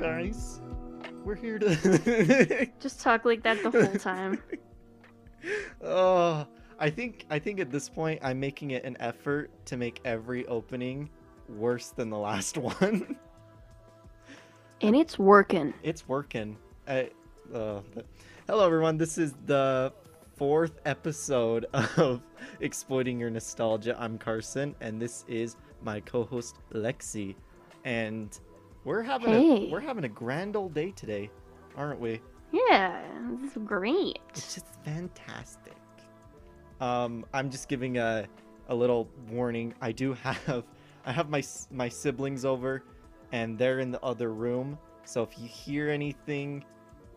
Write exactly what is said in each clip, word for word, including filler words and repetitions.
guys. We're here to just talk like that the whole time. Oh, I think I think at this point I'm making it an effort to make every opening worse than the last one. And it's working. It's working. I, uh, but... Hello, everyone. This is the fourth episode of Exploiting Your Nostalgia. I'm Carson, and this is my co-host Lexi, and we're having hey. a, we're having a grand old day today, aren't we? Yeah, this is great. It's just fantastic. Um, I'm just giving a a little warning. I do have I have my my siblings over, and they're in the other room. So if you hear anything,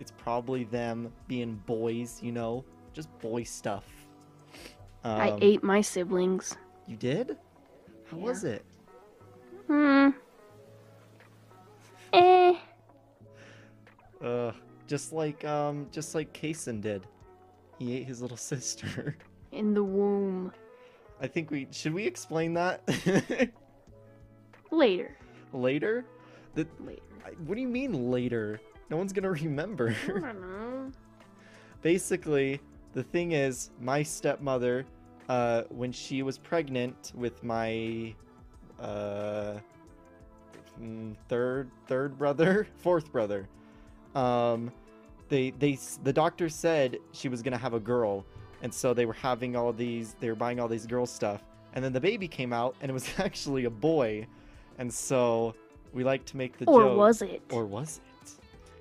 it's probably them being boys, you know, just boy stuff. Um, I ate my siblings. You did? How yeah. was it? Hmm. Eh. Uh, just like um, just like Kaysen did. He ate his little sister. In the womb. I think we should we explain that later. Later? The, later. What do you mean later? No one's gonna remember. I don't know. Basically, the thing is, my stepmother, uh, when she was pregnant with my uh, third third brother, fourth brother, um, they they the doctor said she was gonna have a girl, and so they were having all these, they were buying all these girl stuff, and then the baby came out, and it was actually a boy, and so we like to make the joke. Or was it? Or was it?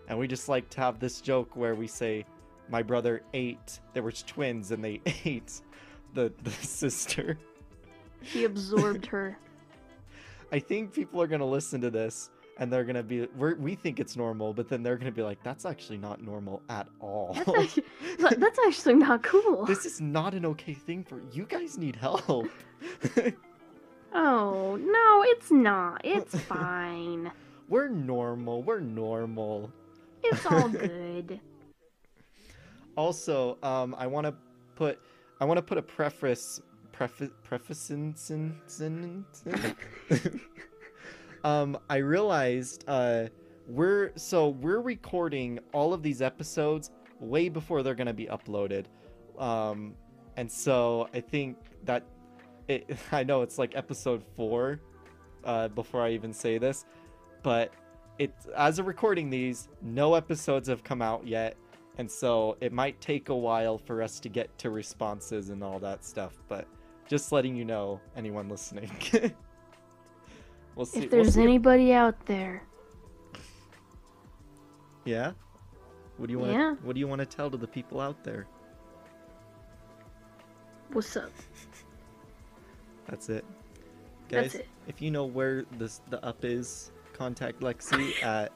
And we just like to have this joke where we say, my brother ate, there were twins and they ate the, the sister. He absorbed her. I think people are going to listen to this and they're going to be, we're, we think it's normal, but then they're going to be like, that's actually not normal at all. That's actually, that's actually not cool. This is not an okay thing for, you guys need help. Oh, no, it's not. It's fine. We're normal. We're normal. It's all good. Also, um, I want to put, I want to put a preface, preface, preface, in, in, in, in. um, I realized, uh, we're, so we're recording all of these episodes way before they're going to be uploaded. Um, and so I think that it, I know it's like episode four, uh, before I even say this. But it, as of recording these, no episodes have come out yet, and so it might take a while for us to get to responses and all that stuff, but just letting you know, anyone listening. We'll see. If there's we'll see. anybody out there. Yeah? What do you want yeah. What do you want to tell to the people out there? What's up? That's it. Guys, That's it. If you know where this, the up is... Contact Lexi at...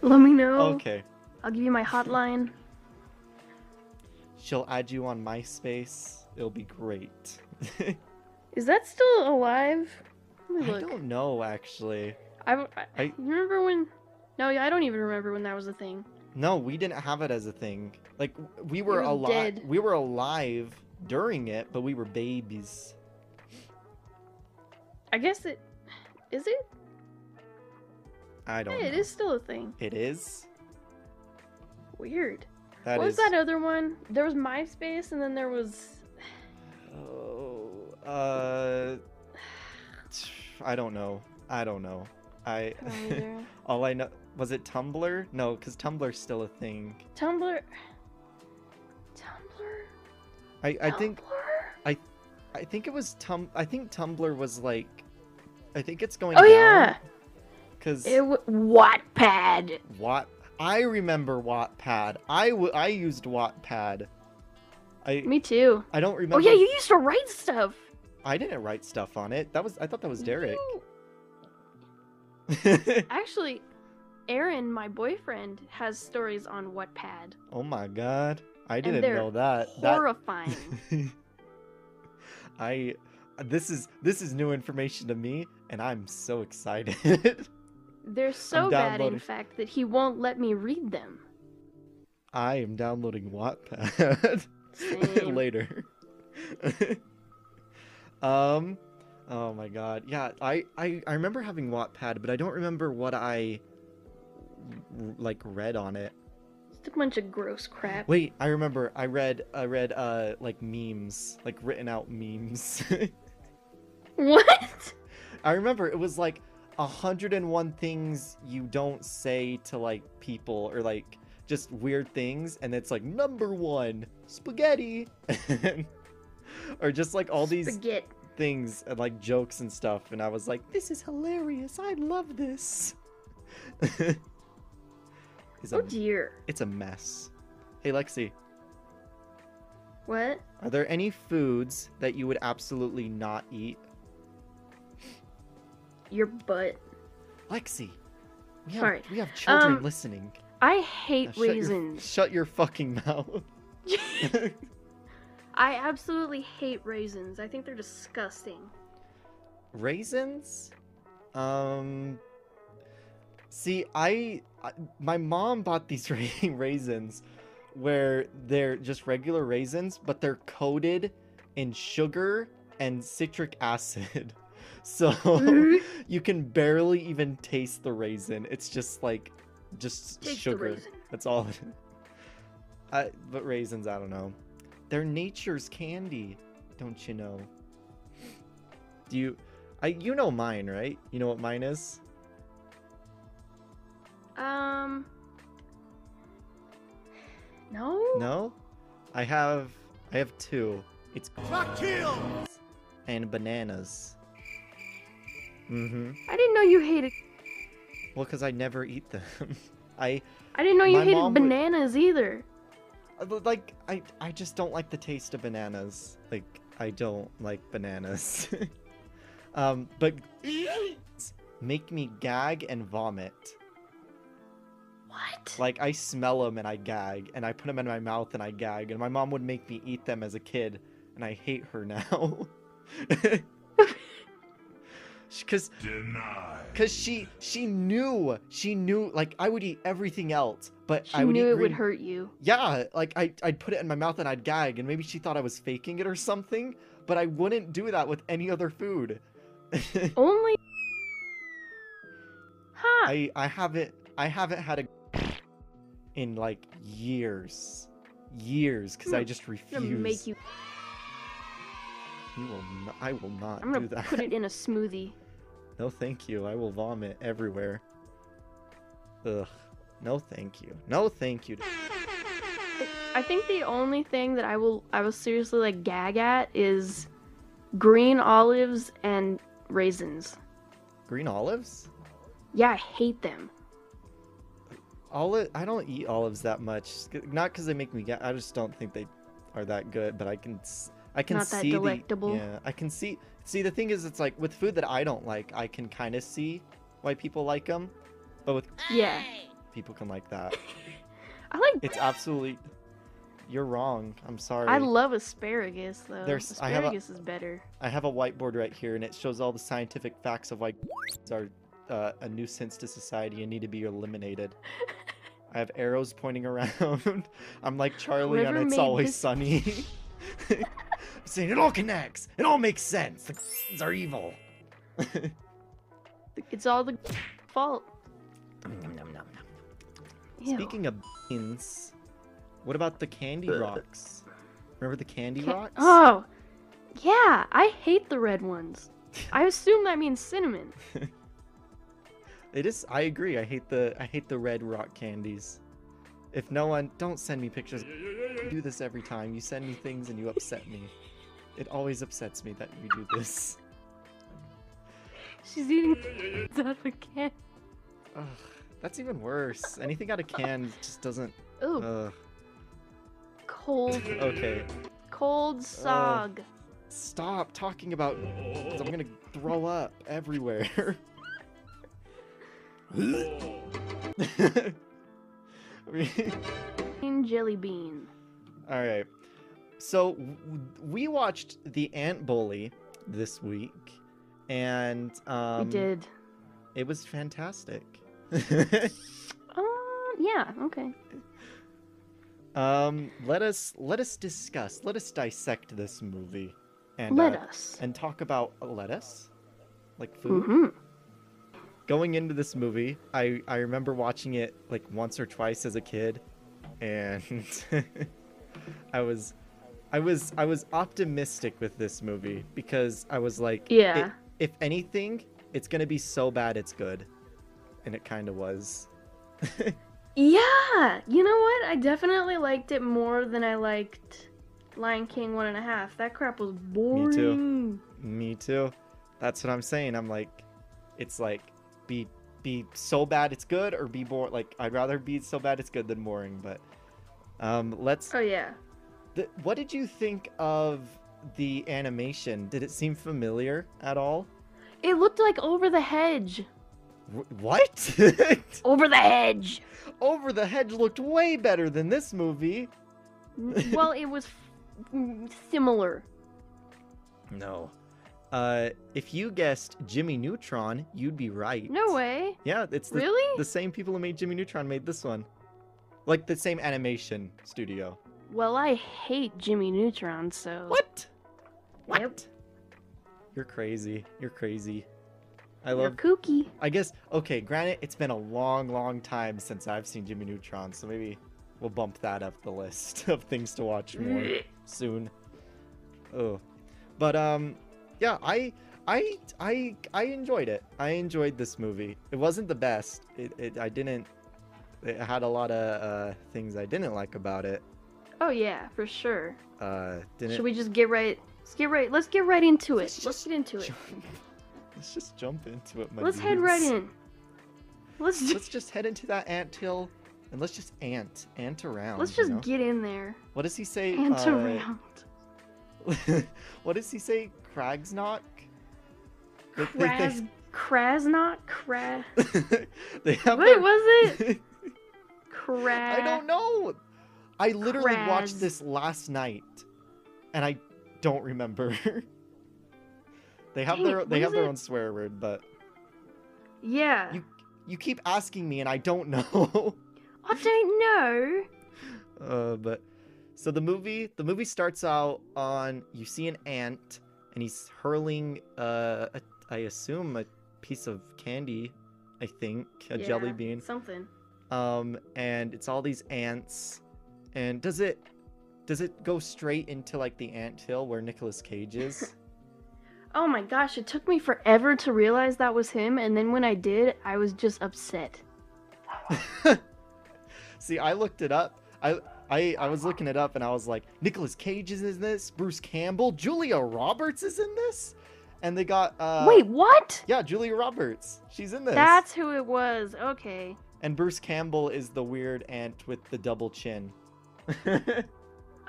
Let me know. Okay. I'll give you my hotline. She'll add you on MySpace. It'll be great. Is that still alive? Let me look. I don't know, actually. I, I, I remember when... No, I don't even remember when that was a thing. No, we didn't have it as a thing. Like, we were, we were alive. We were alive during it, but we were babies. I guess it... Is it? I don't hey, know. It is still a thing. It is? Weird. That what is... was that other one? There was MySpace and then there was... Oh, uh... I don't know. I don't know. I... Either. All I know... Was it Tumblr? No, because Tumblr's still a thing. Tumblr... Tumblr? I, I Tumblr? think... I I think it was Tum... I think Tumblr was like... I think it's going. Oh down yeah, because w- Wattpad. What I remember Wattpad. I, w- I used Wattpad. I me too. I don't remember. Oh yeah, you used to write stuff. I didn't write stuff on it. That was I thought that was Derek. You... Actually, Aaron, my boyfriend, has stories on Wattpad. Oh my god, I didn't and they're know that. Horrifying. That... I. This is this is new information to me, and I'm so excited. They're so bad, in fact, that he won't let me read them. I am downloading Wattpad later. um, Oh my god. Yeah, I, I, I remember having Wattpad, but I don't remember what I, like, read on it. Just a bunch of gross crap. Wait, I remember. I read, I read, uh, like, memes. Like, written out memes. What? I remember. It was, like, one hundred and one things you don't say to, like, people, or, like, just weird things, and it's, like, number one, spaghetti. Or just, like, all these... Spaghetti. Things and like jokes and stuff, and I was like, this is hilarious, I love this. Oh dear, it's a mess. Hey Lexi, what are there any foods that you would absolutely not eat? Your butt. Lexi, we have, sorry, we have children um, listening. I hate now, raisins. Shut your, shut your fucking mouth. I absolutely hate raisins. I think they're disgusting. Raisins? Um. See, I, I my mom bought these raisins, where they're just regular raisins, but they're coated in sugar and citric acid, so mm-hmm. you can barely even taste the raisin. It's just like, just taste sugar. That's all. It is. I, but raisins, I don't know. They're nature's candy, don't you know? Do you... I, you know mine, right? You know what mine is? Um... No? No? I have... I have two. It's... cocktails! And bananas. Mm-hmm. I didn't know you hated... Well, because I never eat them. I... I didn't know you hated bananas would... either. Like, I, I just don't like the taste of bananas. Like, I don't like bananas. um, but make me gag and vomit. What? Like, I smell them and I gag, and I put them in my mouth and I gag, and my mom would make me eat them as a kid, and I hate her now. Because she she knew, she knew, like, I would eat everything else, but she I would knew eat it green... would hurt you. Yeah, like, I, I'd put it in my mouth and I'd gag, and maybe she thought I was faking it or something, but I wouldn't do that with any other food. Only... Huh. I, I haven't, I haven't had a... in, like, years. Years, because I just refuse. I'm gonna make you... You will not, I will not I'm gonna do that. Put it in a smoothie. No, thank you. I will vomit everywhere. Ugh. No, thank you. No, thank you. I think the only thing that I will, I will seriously like gag at is green olives and raisins. Green olives? Yeah, I hate them. Olive? I don't eat olives that much. Not because they make me gag. I just don't think they are that good. But I can. I can Not that see delectable. The, yeah, I can see. See, the thing is, it's like with food that I don't like, I can kind of see why people like them, but with yeah, people can like that. I like. It's absolutely. You're wrong. I'm sorry. I love asparagus though. There's, asparagus a, is better. I have a whiteboard right here, and it shows all the scientific facts of why are uh, a nuisance to society and need to be eliminated. I have arrows pointing around. I'm like Charlie Whoever on It's Always this... Sunny. Saying it all connects, it all makes sense. The c***s are evil. It's all the c***s fault. Nom, nom, nom, nom. Speaking of beans, what about the candy rocks? Remember the candy Can rocks? Oh, yeah. I hate the red ones. I assume that means cinnamon. It is. I agree. I hate the. I hate the red rock candies. If no one, don't send me pictures. You do this every time. You send me things and you upset me. It always upsets me that you do this. She's eating things out of a can. Ugh, that's even worse. Anything out of can just doesn't... Ooh. Ugh. Cold. Okay. Cold sog. Uh, stop talking about... I'm gonna throw up everywhere. Jelly bean. All right. So we watched The Ant Bully this week, and um, we did. It was fantastic. uh, yeah. Okay. Um. Let us let us discuss. Let us dissect this movie. and let uh, us and talk about lettuce, like food. Mm-hmm. Going into this movie, I, I remember watching it like once or twice as a kid, and I was I was I was optimistic with this movie because I was like, yeah, it, if anything, it's gonna be so bad it's good. And it kind of was. Yeah, you know what? I definitely liked it more than I liked Lion King one and a half. That crap was boring. Me too. Me too. That's what I'm saying. I'm like, it's like be be so bad it's good, or be boring. Like, I'd rather be so bad it's good than boring. But um, let's. Oh yeah. The, what did you think of the animation? Did it seem familiar at all? It looked like Over the Hedge. What? Over the Hedge. Over the Hedge looked way better than this movie. Well, it was f- similar. No. Uh, if you guessed Jimmy Neutron, you'd be right. No way. Yeah, it's the, really? the same people who made Jimmy Neutron made this one. Like the same animation studio. Well, I hate Jimmy Neutron, so... What? What? Yep. You're crazy. You're crazy. I love kooky. I guess, okay, granted, it's been a long, long time since I've seen Jimmy Neutron, so maybe we'll bump that up the list of things to watch more soon. Oh. But um yeah, I I I I enjoyed it. I enjoyed this movie. It wasn't the best. It, it I didn't it had a lot of uh things I didn't like about it. Oh yeah, for sure. Uh didn't Should we just get right Let's get right let's get right into it. Let's get into it. Let's just jump into it, my Let's dudes. head right in. Let's just... let's just head into that ant hill, and let's just ant, ant around. Let's just you know? get in there. What does he say? Ant uh... around. What does he say? Kragsnok? Kras... Krasnok? Kras... they have Wait, their... was it? Kras... I don't know! I literally Kras... watched this last night, and I don't remember. They have Dang, their they have their it? own swear word, but yeah, you you keep asking me and I don't know. I don't know. Uh, but so the movie the movie starts out on you see an ant and he's hurling uh a, I assume a piece of candy, I think a yeah, jelly bean something. Um, and it's all these ants, and does it does it go straight into like the anthill where Nicolas Cage is? Oh my gosh, it took me forever to realize that was him, and then when I did, I was just upset. See, I looked it up. I, I I was looking it up, and I was like, Nicolas Cage is in this, Bruce Campbell, Julia Roberts is in this? And they got... Uh, Wait, what? Yeah, Julia Roberts. She's in this. That's who it was. Okay. And Bruce Campbell is the weird ant with the double chin.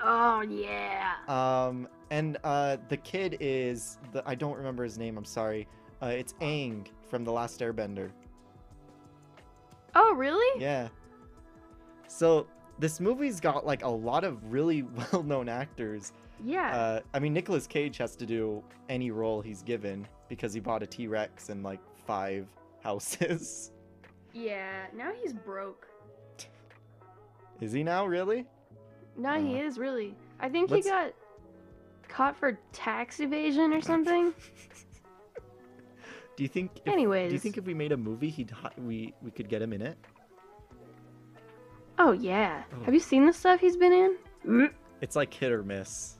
Oh, yeah. Um... And uh, the kid is, the, I don't remember his name, I'm sorry. Uh, it's Aang from The Last Airbender. Oh, really? Yeah. So this movie's got like a lot of really well-known actors. Yeah. Uh, I mean, Nicolas Cage has to do any role he's given because he bought a T-Rex and like five houses. Yeah, now he's broke. Is he now, really? No, uh, he is, really. I think he got... caught for tax evasion or something. Do you think? If, Anyways, do you think if we made a movie, he'd we we could get him in it? Oh yeah. Oh. Have you seen the stuff he's been in? It's like hit or miss.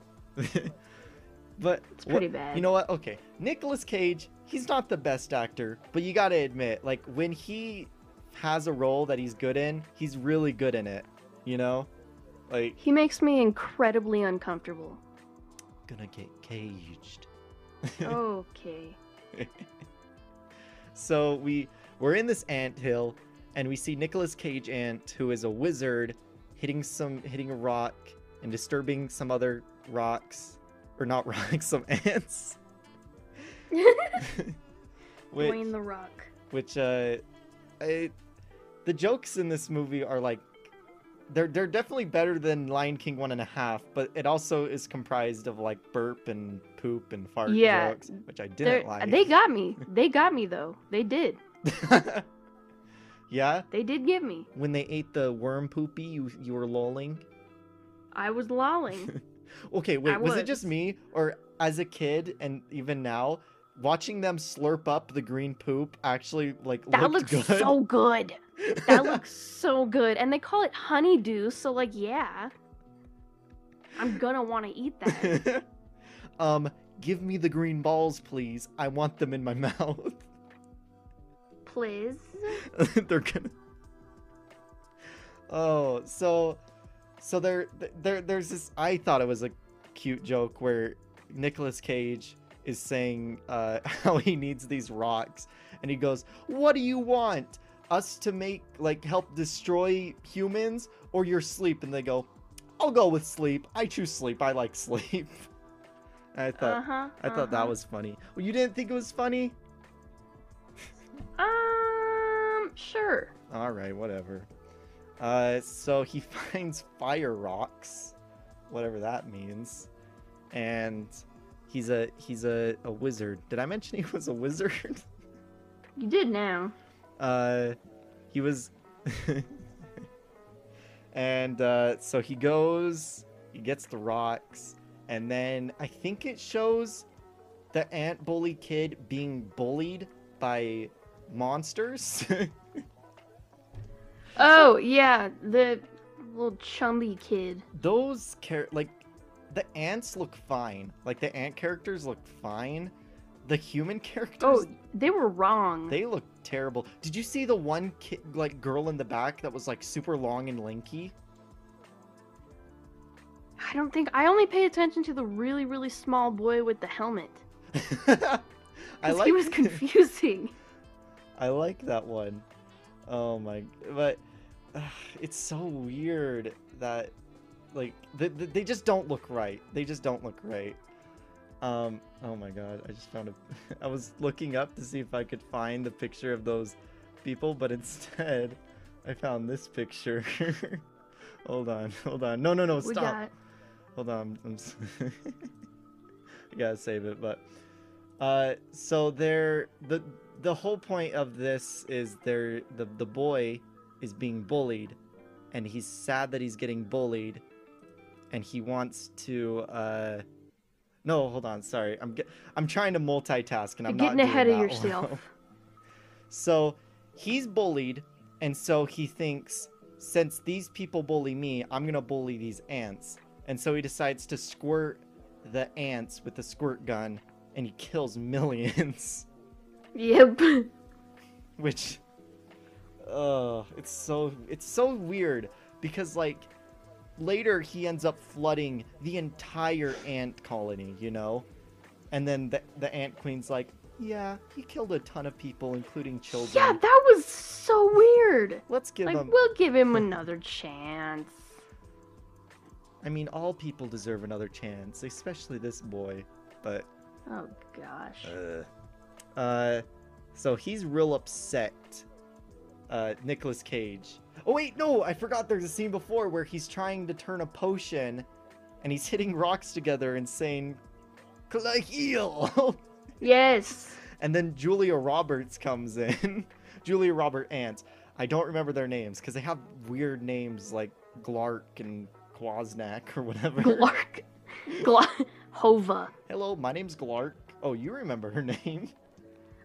But it's pretty what, bad. You know what? Okay, Nicolas Cage. He's not the best actor, but you gotta admit, like when he has a role that he's good in, he's really good in it. You know, like he makes me incredibly uncomfortable. Gonna get caged. Okay. So we we're in this anthill and we see Nicolas Cage ant who is a wizard hitting some hitting a rock and disturbing some other rocks or not rocks some ants. which, Dwayne the Rock. Which uh, I, the jokes in this movie are like. They're they're definitely better than Lion King one and a half, but it also is comprised of like burp and poop and fart yeah, jokes, which I didn't like. They got me. They got me though. They did. Yeah. They did give me. When they ate the worm poopy, you you were lolling. I was lolling. Okay, wait. Was. was it just me, or as a kid and even now, watching them slurp up the green poop actually like that looks good. so good. That looks so good. And they call it honeydew, so like yeah. I'm gonna want to eat that. um, give me the green balls, please. I want them in my mouth. Please. They're gonna. Oh, so, so there, there, there's this. I thought it was a cute joke where Nicolas Cage is saying uh, how he needs these rocks, and he goes, "What do you want? Us to make like help destroy humans or your sleep?" And they go, I'll go with sleep. I choose sleep. I like sleep. I thought uh-huh, uh-huh. I thought that was funny. Well, you didn't think it was funny? um, sure. All right, whatever. Uh, so he finds fire rocks, whatever that means, and he's a he's a a wizard. Did I mention he was a wizard? You did now. Uh, he was. And uh, so he goes, he gets the rocks, and then I think it shows the Ant Bully kid being bullied by monsters. Oh, yeah, the little chumby kid. Those, char- like, the ants look fine. Like, the ant characters look fine. The human characters? Oh, they were wrong. They look terrible. Did you see the one kid, like girl in the back that was like super long and lanky? I don't think I only paid attention to the really really small boy with the helmet. I like. He was confusing. I like that one. Oh my! But uh, it's so weird that like they, they just don't look right. They just don't look right. Um, oh my god, I just found a... I was looking up to see if I could find the picture of those people, but instead, I found this picture. hold on, hold on. No, no, no, stop. Got... Hold on. I'm... I gotta save it, but... Uh, so they're... The, the whole point of this is they're... The, the boy is being bullied, and he's sad that he's getting bullied, and he wants to, uh... No, hold on. Sorry, I'm ge- I'm trying to multitask and I'm You're getting not ahead of yourself. Well. So he's bullied, and so he thinks, since these people bully me, I'm gonna bully these ants. And so he decides to squirt the ants with a squirt gun, and he kills millions. Yep. Which, oh, it's so it's so weird because like. Later, he ends up flooding the entire ant colony, you know? And then the, the ant queen's like, yeah, he killed a ton of people, including children. Yeah, that was so weird. Let's give like, him... We'll give him another chance. I mean, all people deserve another chance, especially this boy, but... Oh, gosh. Uh, uh so he's real upset. Uh, Nicolas Cage. Oh wait, no, I forgot there's a scene before where he's trying to turn a potion and he's hitting rocks together and saying, Claheal! Yes! And then Julia Roberts comes in. Julia Robert Antz. I don't remember their names because they have weird names like Glark and Kwasnak or whatever. Glark. Glark. Hova. Hello, my name's Glark. Oh, you remember her name.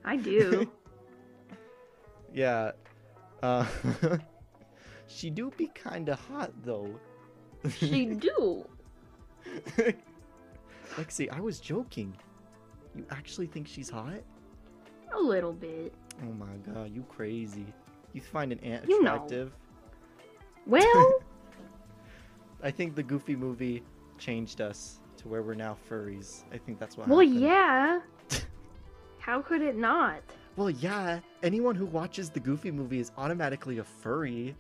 I do. Yeah. Uh, she do be kind of hot, though. She do. Lexi, I was joking. You actually think she's hot? A little bit. Oh my god, you crazy. You find an ant attractive? You know. Well. I think the Goofy Movie changed us to where we're now furries. I think that's what well, happened. Well, yeah. How could it not? Well, yeah, anyone who watches the Goofy Movie is automatically a furry.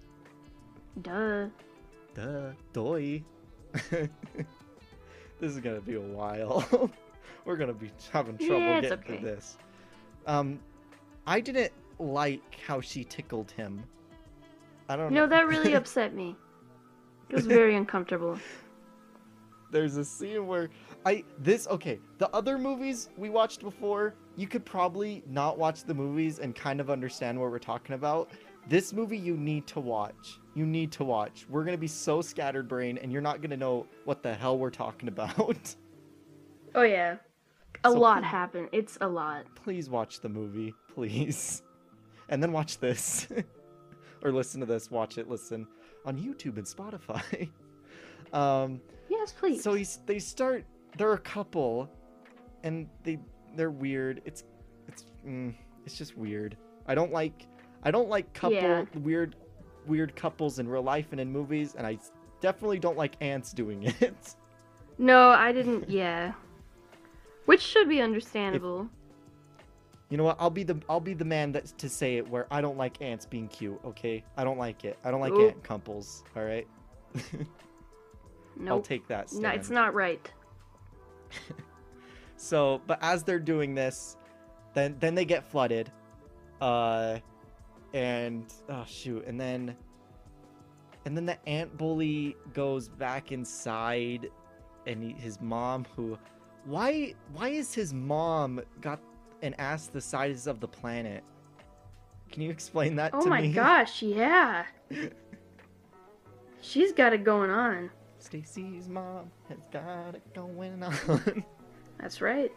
Duh. Duh. Doi. This is gonna be a while. We're gonna be having trouble yeah, getting okay. to this. Um, I didn't like how she tickled him. I don't know. No, that really upset me. It was very uncomfortable. There's a scene where I this okay the other movies we watched before, you could probably not watch the movies and kind of understand what we're talking about. This movie you need to watch. You need to watch. We're gonna be so scattered brain and you're not gonna know what the hell we're talking about. Oh yeah. A so lot please, happened. It's a lot. Please watch the movie, please. And then watch this. Or listen to this, watch it, listen. On YouTube and Spotify. um, yes, please. So he's, they start, they're a couple, and they, they're weird. It's, it's, mm, it's just weird. I don't like, I don't like couple, yeah. weird, weird couples in real life and in movies, and I definitely don't like Antz doing it. No, I didn't, yeah. Which should be understandable. If, you know what? I'll be the I'll be the man that's to say it where I don't like Antz being cute. Okay, I don't like it. I don't like Oop. Ant couples. All right. Nope. I'll take that stand. No, it's not right. So, but as they're doing this, then then they get flooded, uh, and oh shoot, and then, and then the ant bully goes back inside, and he, his mom who, why why is his mom got an ass the size of the planet? Can you explain that oh to me? Oh my gosh, yeah. She's got it going on. Stacy's mom has got it going on. That's right.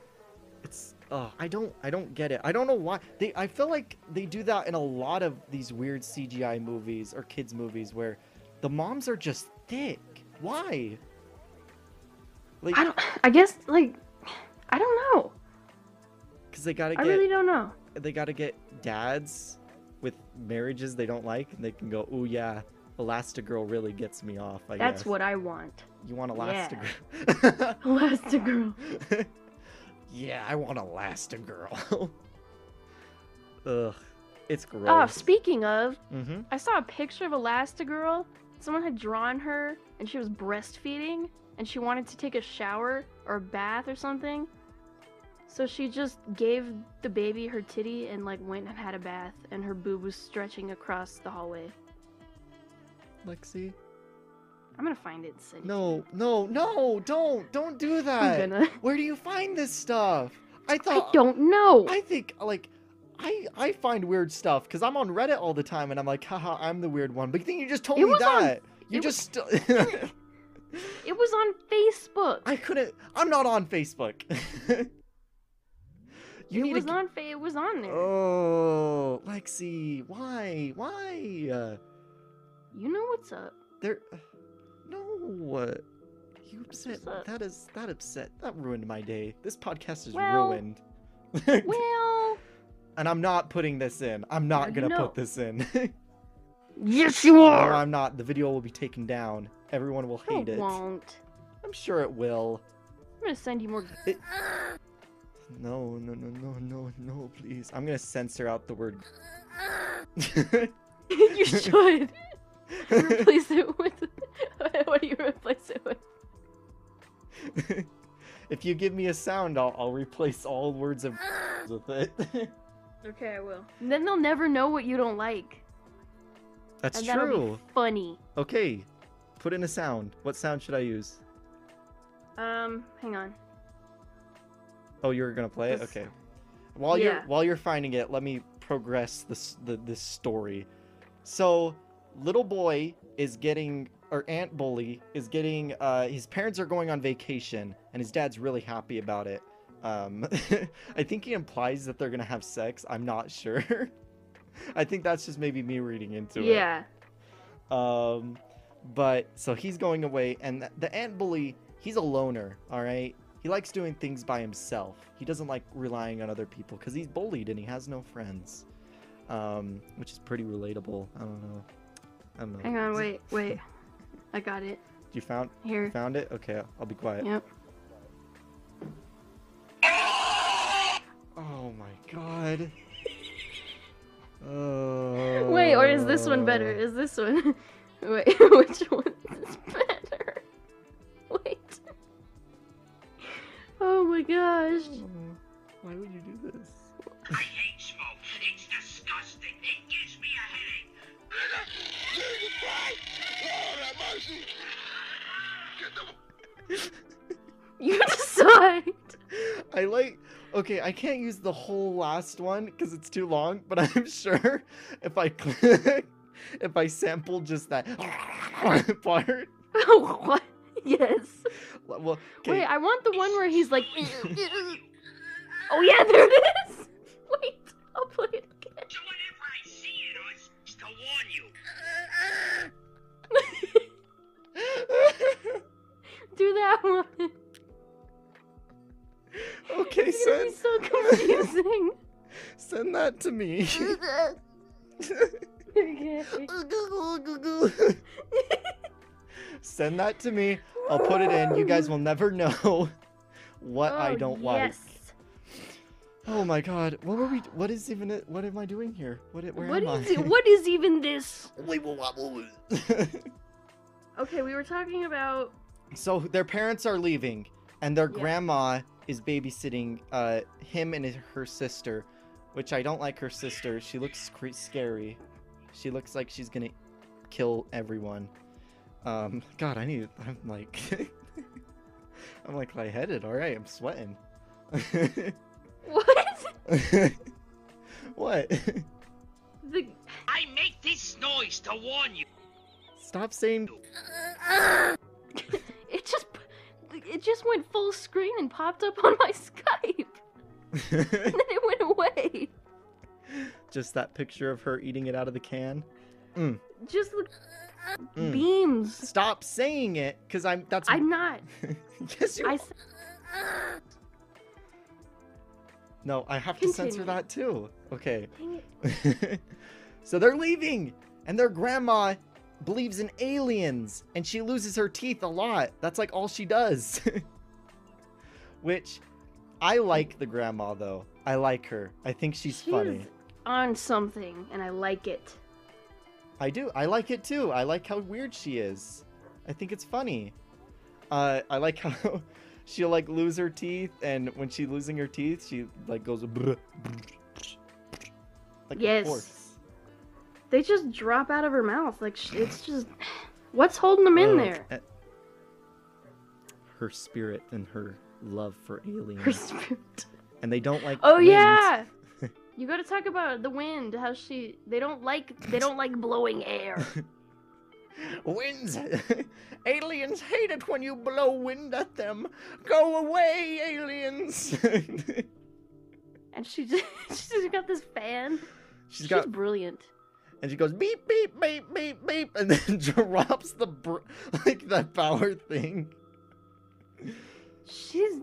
It's oh, I don't I don't get it. I don't know why. They I feel like they do that in a lot of these weird C G I movies or kids movies where the moms are just thick. Why? Like I don't I guess like I don't know. They gotta get, I really don't know. They gotta get dads with marriages they don't like, and they can go, "Oh yeah, Elastigirl really gets me off." I That's guess. what I want. You want Elastigirl? Yeah. Elastigirl. Yeah, I want Elastigirl. Ugh, it's gross. Oh, speaking of, mm-hmm. I saw a picture of Elastigirl. Someone had drawn her, and she was breastfeeding, and she wanted to take a shower or a bath or something. So she just gave the baby her titty and like went and had a bath, and her boob was stretching across the hallway. Lexi, I'm gonna find it. Cindy. No, no, no! Don't, don't do that. I'm gonna... Where do you find this stuff? I thought. I don't know. I think like, I I find weird stuff because I'm on Reddit all the time, and I'm like, haha, I'm the weird one. But you think you just told it me that? On... You it just. Was... It was on Facebook. I couldn't. I'm not on Facebook. You it was to... on Faye. It was on there. Oh, Lexi, why, why? Uh, you know what's up. There, no. What? You upset. That is that upset. That ruined my day. This podcast is well, ruined. Well. And I'm not putting this in. I'm not gonna you know. put this in. Yes, you are. No, I'm not. The video will be taken down. Everyone will hate it. It won't. I'm sure it will. I'm gonna send you more. It... No, no, no, no, no, no, please. I'm gonna censor out the word. You should. Replace it with... What do you replace it with? If you give me a sound, I'll, I'll replace all words of with it. Okay, I will. And then they'll never know what you don't like. That's and true. That'll be funny. Okay, put in a sound. What sound should I use? Um, hang on. Oh, you're gonna play it? Okay. While yeah. you're while you're finding it, let me progress this the this story. So, little boy is getting, or Ant Bully is getting. Uh, his parents are going on vacation, and his dad's really happy about it. Um, I think he implies that they're gonna have sex. I'm not sure. I think that's just maybe me reading into yeah. it. Yeah. Um, but so he's going away, and the, the Ant Bully, he's a loner. All right. He likes doing things by himself. He doesn't like relying on other people because he's bullied and he has no friends, um, which is pretty relatable. I don't know. I don't know. Hang on, wait, wait. I got it. You found here. You found it? Okay, I'll be quiet. Yep. Oh my god. Uh... Wait, or is this one better? Is this one? Wait, which one is better? Wait. Oh my gosh. Why would you do this? I hate smoke. It's disgusting. It gives me a headache. You decide. I like... Okay, I can't use the whole last one because it's too long, but I'm sure if I click... If I sample just that part... What? Yes. Well, okay. Wait, I want the one where he's like Oh yeah, there it is! Wait, I'll play it again. So whenever I see it, it's to warn you. Do that one. Okay, son. It's so confusing. Send that to me. Okay. Send that to me. I'll put it in. You guys will never know what oh, I don't like. Yes. Oh my God! What were we? What is even? It, what am I doing here? What? Where what am is I? It, what is even this? Okay, we were talking about. So their parents are leaving, and their yeah. grandma is babysitting uh, him and her sister, which I don't like her sister. She looks scary. She looks like she's gonna kill everyone. Um, God, I need. I'm like, I'm like lightheaded. All right, I'm sweating. What? What? The... I make this noise to warn you. Stop saying. It just, it just went full screen and popped up on my Skype. And then it went away. Just that picture of her eating it out of the can. Mm. Just look. Mm. Beams. Stop saying it, cause I'm. That's. I'm not. Yes, you. I... No, I have Continue. to censor that too. Okay. Dang it. So they're leaving, and their grandma believes in aliens, and she loses her teeth a lot. That's like all she does. Which, I like the grandma though. I like her. I think she's she funny. Is on something, and I like it. I do. I like it too. I like how weird she is. I think it's funny. Uh, I like how she'll like lose her teeth, and when she's losing her teeth, she like goes brr, brr, like yes. a horse. They just drop out of her mouth. Like it's just what's holding them in oh, there. Her spirit and her love for aliens. Her spirit. And they don't like. Oh wind. yeah. You gotta talk about the wind, how she they don't like they don't like blowing air. Winds aliens hate it when you blow wind at them. Go away, aliens. And she just she's got this fan. She's, she's got brilliant. And she goes beep beep beep beep beep and then drops the br like that power thing. She's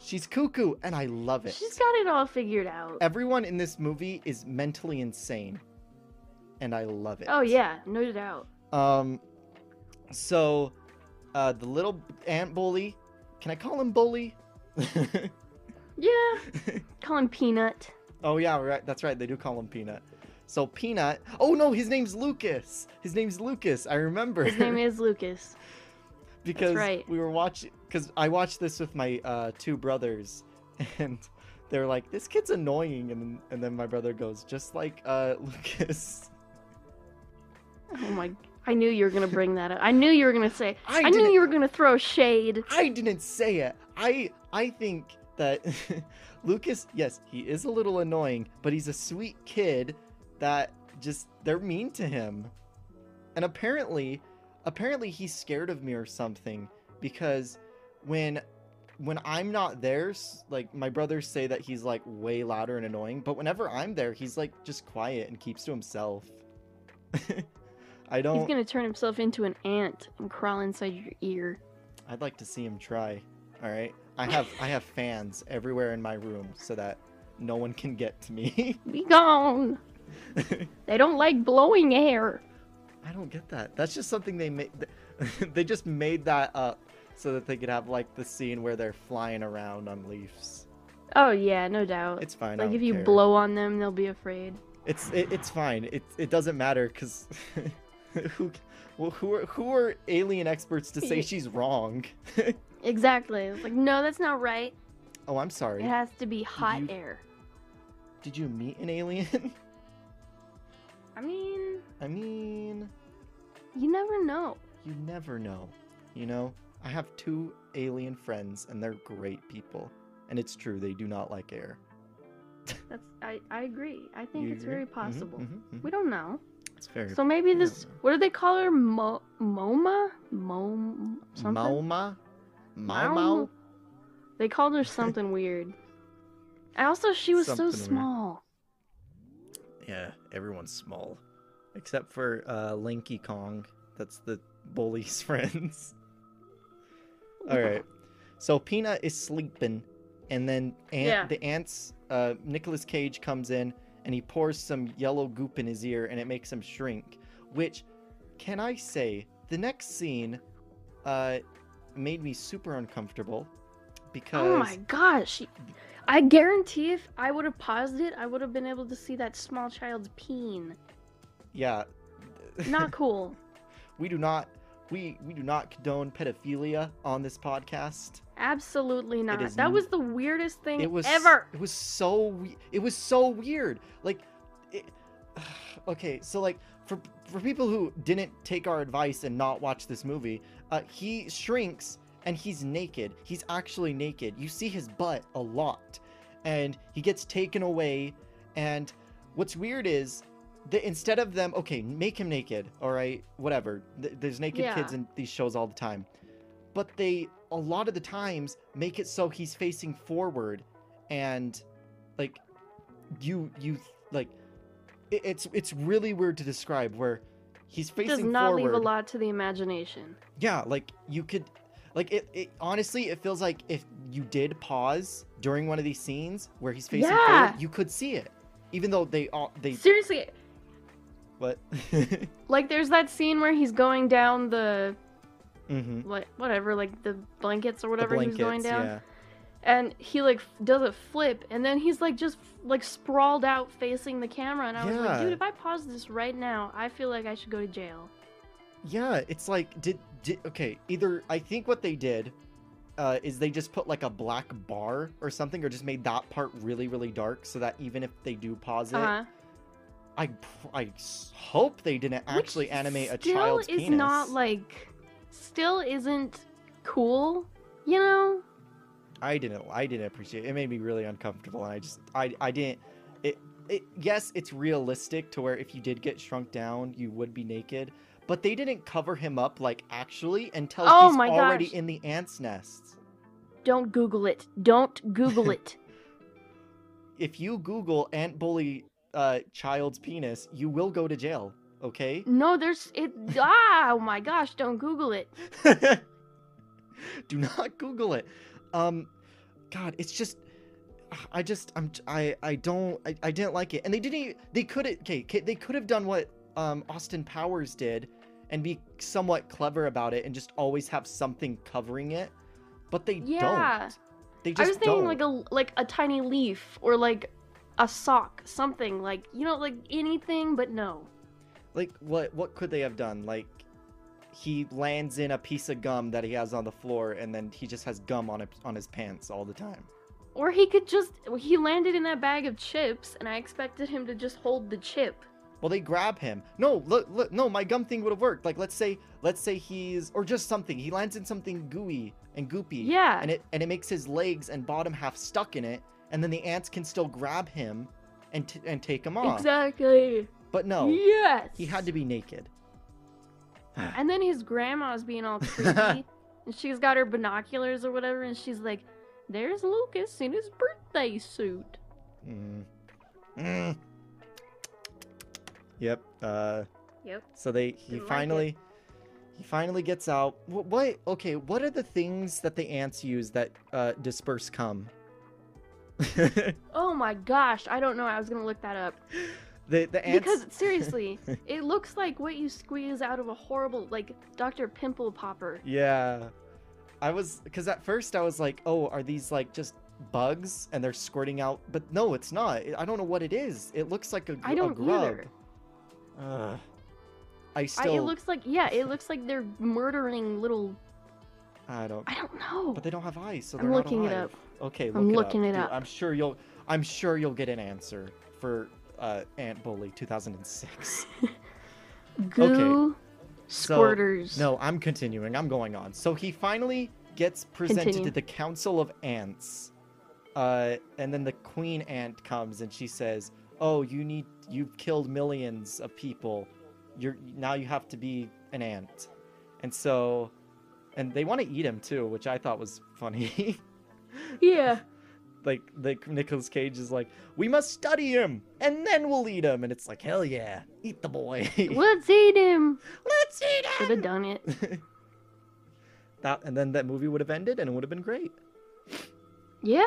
She's cuckoo, and I love it. She's got it all figured out. Everyone in this movie is mentally insane, and I love it. Oh yeah, no doubt. Um, so, uh, the little Ant Bully, can I call him Bully? Yeah, call him Peanut. Oh yeah, right. That's right. They do call him Peanut. So Peanut. Oh no, his name's Lucas. His name's Lucas. I remember. His name is Lucas. Because That's right. we were watching, because I watched this with my uh, two brothers, and they're like, "This kid's annoying," and and then my brother goes, "Just like uh, Lucas." Oh my! I knew you were gonna bring that up. I knew you were gonna say. I, I knew you were gonna throw shade. I didn't say it. I I think that Lucas, yes, he is a little annoying, but he's a sweet kid that just they're mean to him, and apparently. Apparently he's scared of me or something because when when I'm not there, like my brothers say that he's like way louder and annoying, but whenever I'm there, he's like just quiet and keeps to himself. I don't. He's gonna turn himself into an ant and crawl inside your ear. I'd like to see him try. All right, I have I have fans everywhere in my room so that no one can get to me. Be gone. They don't like blowing air. I don't get that. That's just something they made. They just made that up so that they could have like the scene where they're flying around on leaves. Oh yeah, no doubt. It's fine. Like if you care. blow on them, they'll be afraid. It's it, it's fine. It it doesn't matter because who well, who are who are alien experts to say she's wrong? Exactly. It's like no, that's not right. Oh, I'm sorry. It has to be hot did you, air. Did you meet an alien? I mean. I mean. You never know. You never know. You know, I have two alien friends and they're great people. And it's true, they do not like air. That's I, I agree. I think you it's agree? very possible. Mm-hmm, mm-hmm, mm-hmm. We don't know. It's very So maybe this what do they call her? Mo Moma? Mom something? Moma? Mau Mau? They called her something weird. Also, she was Something so small. Weird. Yeah, everyone's small. Except for uh, Lanky Kong. That's the bully's friends. Alright. So Peanut is sleeping. And then Ant, yeah. the ants, uh, Nicolas Cage comes in and he pours some yellow goop in his ear and it makes him shrink. Which, can I say, the next scene uh, made me super uncomfortable. Because oh my gosh. I guarantee if I would have paused it, I would have been able to see that small child's peen. Yeah. Not cool. We do not we we do not condone pedophilia on this podcast. Absolutely not. That n- was the weirdest thing it was, ever. It was so it was so weird. Like it, okay, so like for for people who didn't take our advice and not watch this movie, uh, he shrinks and he's naked. He's actually naked. You see his butt a lot. And he gets taken away, and what's weird is The, instead of them, okay, make him naked, all right, whatever. Th- there's naked yeah. kids in these shows all the time. But they, a lot of the times, make it so he's facing forward. And, like, you, you like, it, it's it's really weird to describe where he's facing forward. It does not forward. leave a lot to the imagination. Yeah, like, you could, like, it, it honestly, it feels like if you did pause during one of these scenes where he's facing yeah. forward, you could see it. Even though they all, they... Seriously... What? Like, there's that scene where he's going down the, mm-hmm. what, whatever, like the blankets or whatever blankets, he's going down, yeah. and he like does a flip, and then he's like just like sprawled out facing the camera, and I yeah. was like, dude, if I pause this right now, I feel like I should go to jail. Yeah, it's like did did okay? Either I think what they did, uh, is they just put like a black bar or something, or just made that part really really dark, so that even if they do pause it. Uh-huh. I, I hope they didn't actually Which animate a child's penis. Still is not, like... Still isn't cool, you know? I didn't... I didn't appreciate it. It made me really uncomfortable, and I just... I, I didn't... It, it. Yes, it's realistic to where if you did get shrunk down, you would be naked, but they didn't cover him up, like, actually, until oh he's already gosh. in the ant's nest. Don't Google it. Don't Google it. If you Google Ant Bully... uh child's penis, you will go to jail, okay? No, there's it ah, oh my gosh, don't Google it. Do not Google it. Um god, it's just I just I'm I I don't I, I didn't like it. And they didn't they could okay, they could have done what um Austin Powers did and be somewhat clever about it and just always have something covering it, but they yeah. don't. They just I was thinking don't. like a like a tiny leaf or like a sock, something, like, you know, like anything, but no. Like, what What could they have done? Like, he lands in a piece of gum that he has on the floor, and then he just has gum on, a, on his pants all the time. Or he could just, he landed in that bag of chips, and I expected him to just hold the chip. Well, they grab him. No, look, look, no, my gum thing would have worked. Like, let's say, let's say he's, or just something, he lands in something gooey and goopy. Yeah. And it, and it makes his legs and bottom half stuck in it. And then the ants can still grab him and t- and take him off. Exactly. But no. Yes. He had to be naked. And then his grandma's being all creepy. And she's got her binoculars or whatever. And she's like, there's Lucas in his birthday suit. Mm. Mm. Yep. Uh, yep. So they he Didn't finally... Like He finally gets out. What, what? Okay, what are the things that the ants use that uh, disperse cum? Oh my gosh, I don't know. I was gonna look that up. The the ants. Because seriously, it looks like what you squeeze out of a horrible like Doctor Pimple Popper. Yeah, I was because at first I was like, oh, are these like just bugs and they're squirting out? But no, it's not. I don't know what it is. It looks like a, I don't a grub. Either. Uh, I still. I, it looks like yeah. It looks like they're murdering little. I don't. I don't know. But they don't have eyes, so they're I'm not looking alive. It up. Okay, look I'm it looking up. it Dude, up. I'm sure you'll. I'm sure you'll get an answer for uh, Ant Bully two thousand six. Goo, okay. Squirters. So, no, I'm continuing. I'm going on. So he finally gets presented Continue. to the Council of Ants, uh, and then the Queen Ant comes and she says, "Oh, you need. You've killed millions of people. You're now you have to be an ant," and so, and they want to eat him too, which I thought was funny. Yeah. like the Nicolas Cage is like, we must study him and then we'll eat him, and it's like, hell yeah, eat the boy. Let's eat him. Let's eat him. Should have done it. That, and then that movie would have ended and it would have been great. Yeah.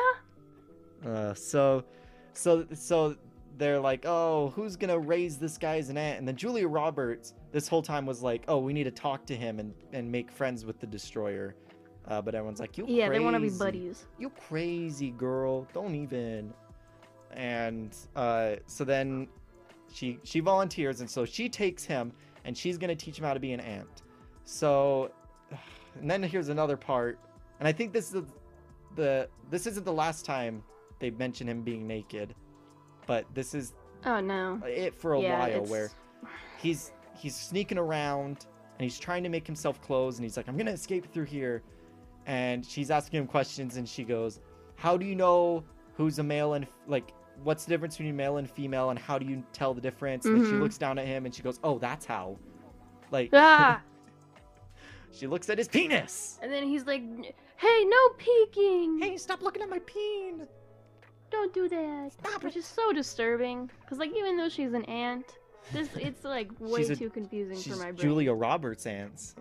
Uh, so, so, so they're like, oh, who's gonna raise this guy as an ant? And then Julia Roberts this whole time was like, oh, we need to talk to him and and make friends with the destroyer. Uh, but everyone's like, you yeah, crazy. They want to be buddies. You crazy girl, don't even. And uh, so then she she volunteers, and so she takes him, and she's gonna teach him how to be an ant. So, and then here's another part, and I think this is the this isn't the last time they mention him being naked, but this is oh no it for a yeah, while it's... where he's he's sneaking around and he's trying to make himself clothes, and he's like, I'm gonna escape through here. And she's asking him questions, and she goes, how do you know who's a male and, like, what's the difference between male and female, and how do you tell the difference? Mm-hmm. And she looks down at him, and she goes, oh, that's how. Like, ah. She looks at his penis. And then he's like, hey, no peeking. Hey, stop looking at my peen. Don't do that. Stop. Which is so disturbing. Because, like, even though she's an ant, this it's, like, way a, too confusing for my brain. She's Julia Roberts' ants.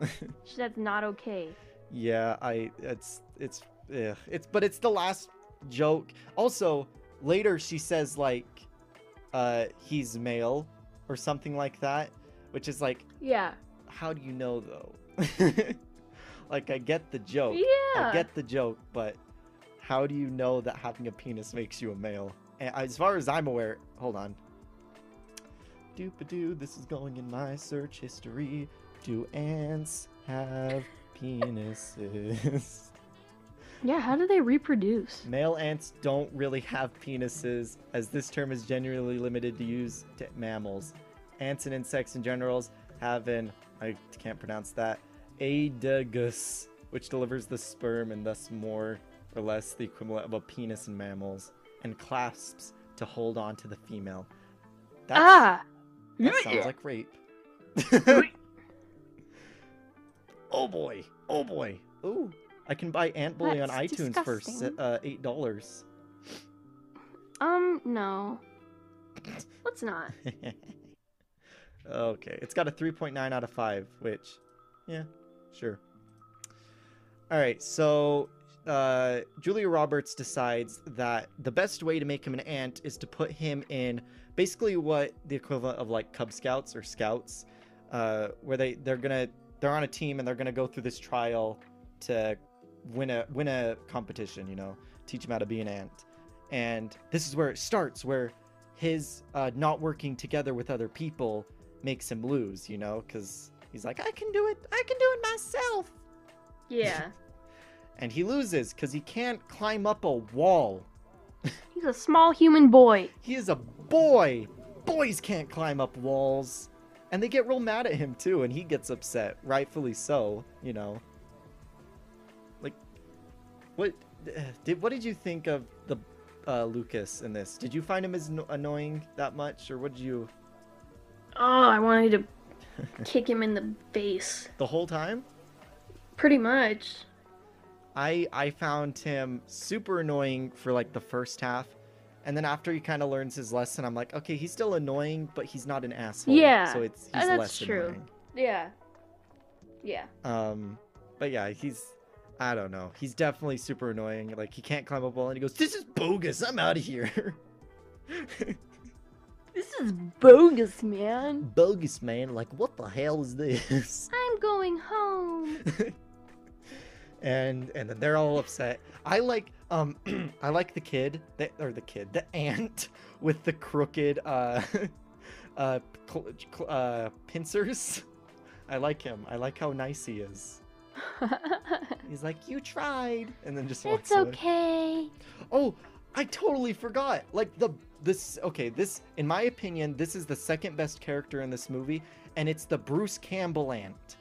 That's not okay. Yeah, I it's it's ugh, it's but it's the last joke. Also, later she says like uh he's male or something like that, which is like, yeah, how do you know though? Like, I get the joke. Yeah. I get the joke, but how do you know that having a penis makes you a male? And as far as I'm aware, hold on. Doop-a-doo, this is going in my search history. Do ants have penises? Yeah, how do they reproduce? Male ants don't really have penises, as this term is generally limited to use to mammals. Ants and insects in general have an, I can't pronounce that, aedagus, which delivers the sperm and thus more or less the equivalent of a penis in mammals, and clasps to hold on to the female. That's, ah! That sounds like rape. Oh boy. Oh boy. Ooh. I can buy Ant Bully That's on iTunes disgusting. for uh, eight dollars. Um, no. Let's not. Okay. It's got a three point nine out of five, which, yeah, sure. All right. So, uh, Julia Roberts decides that the best way to make him an ant is to put him in basically what the equivalent of like Cub Scouts or Scouts, uh, where they, they're going to, they're on a team and they're going to go through this trial to win a win a competition, you know, teach him how to be an ant. And this is where it starts, where his uh, not working together with other people makes him lose, you know, because he's like, I can do it. I can do it myself. Yeah. And he loses because he can't climb up a wall. He's a small human boy. He is a boy. Boys can't climb up walls. And they get real mad at him, too, and he gets upset, rightfully so, you know. Like, what did what did you think of the uh, Lucas in this? Did you find him as no- annoying that much, or what did you... Oh, I wanted to kick him in the face. The whole time? Pretty much. I, I found him super annoying for, like, the first half. And then after he kind of learns his lesson, I'm like, okay, he's still annoying, but he's not an asshole. Yeah, so it's he's that's less true. Annoying. Yeah, yeah. Um, but yeah, he's I don't know. He's definitely super annoying. Like, he can't climb up a wall, and he goes, "This is bogus. I'm out of here." This is bogus, man. Bogus, man. Like, what the hell is this? I'm going home. And and then they're all upset. I like um I like the kid that or the kid the ant with the crooked uh uh, cl- cl- uh pincers. I like him. I like how nice he is. He's like, you tried, and then just walks away. It's okay. Oh, I totally forgot. Like the this okay this in my opinion this is the second best character in this movie, and it's the Bruce Campbell ant.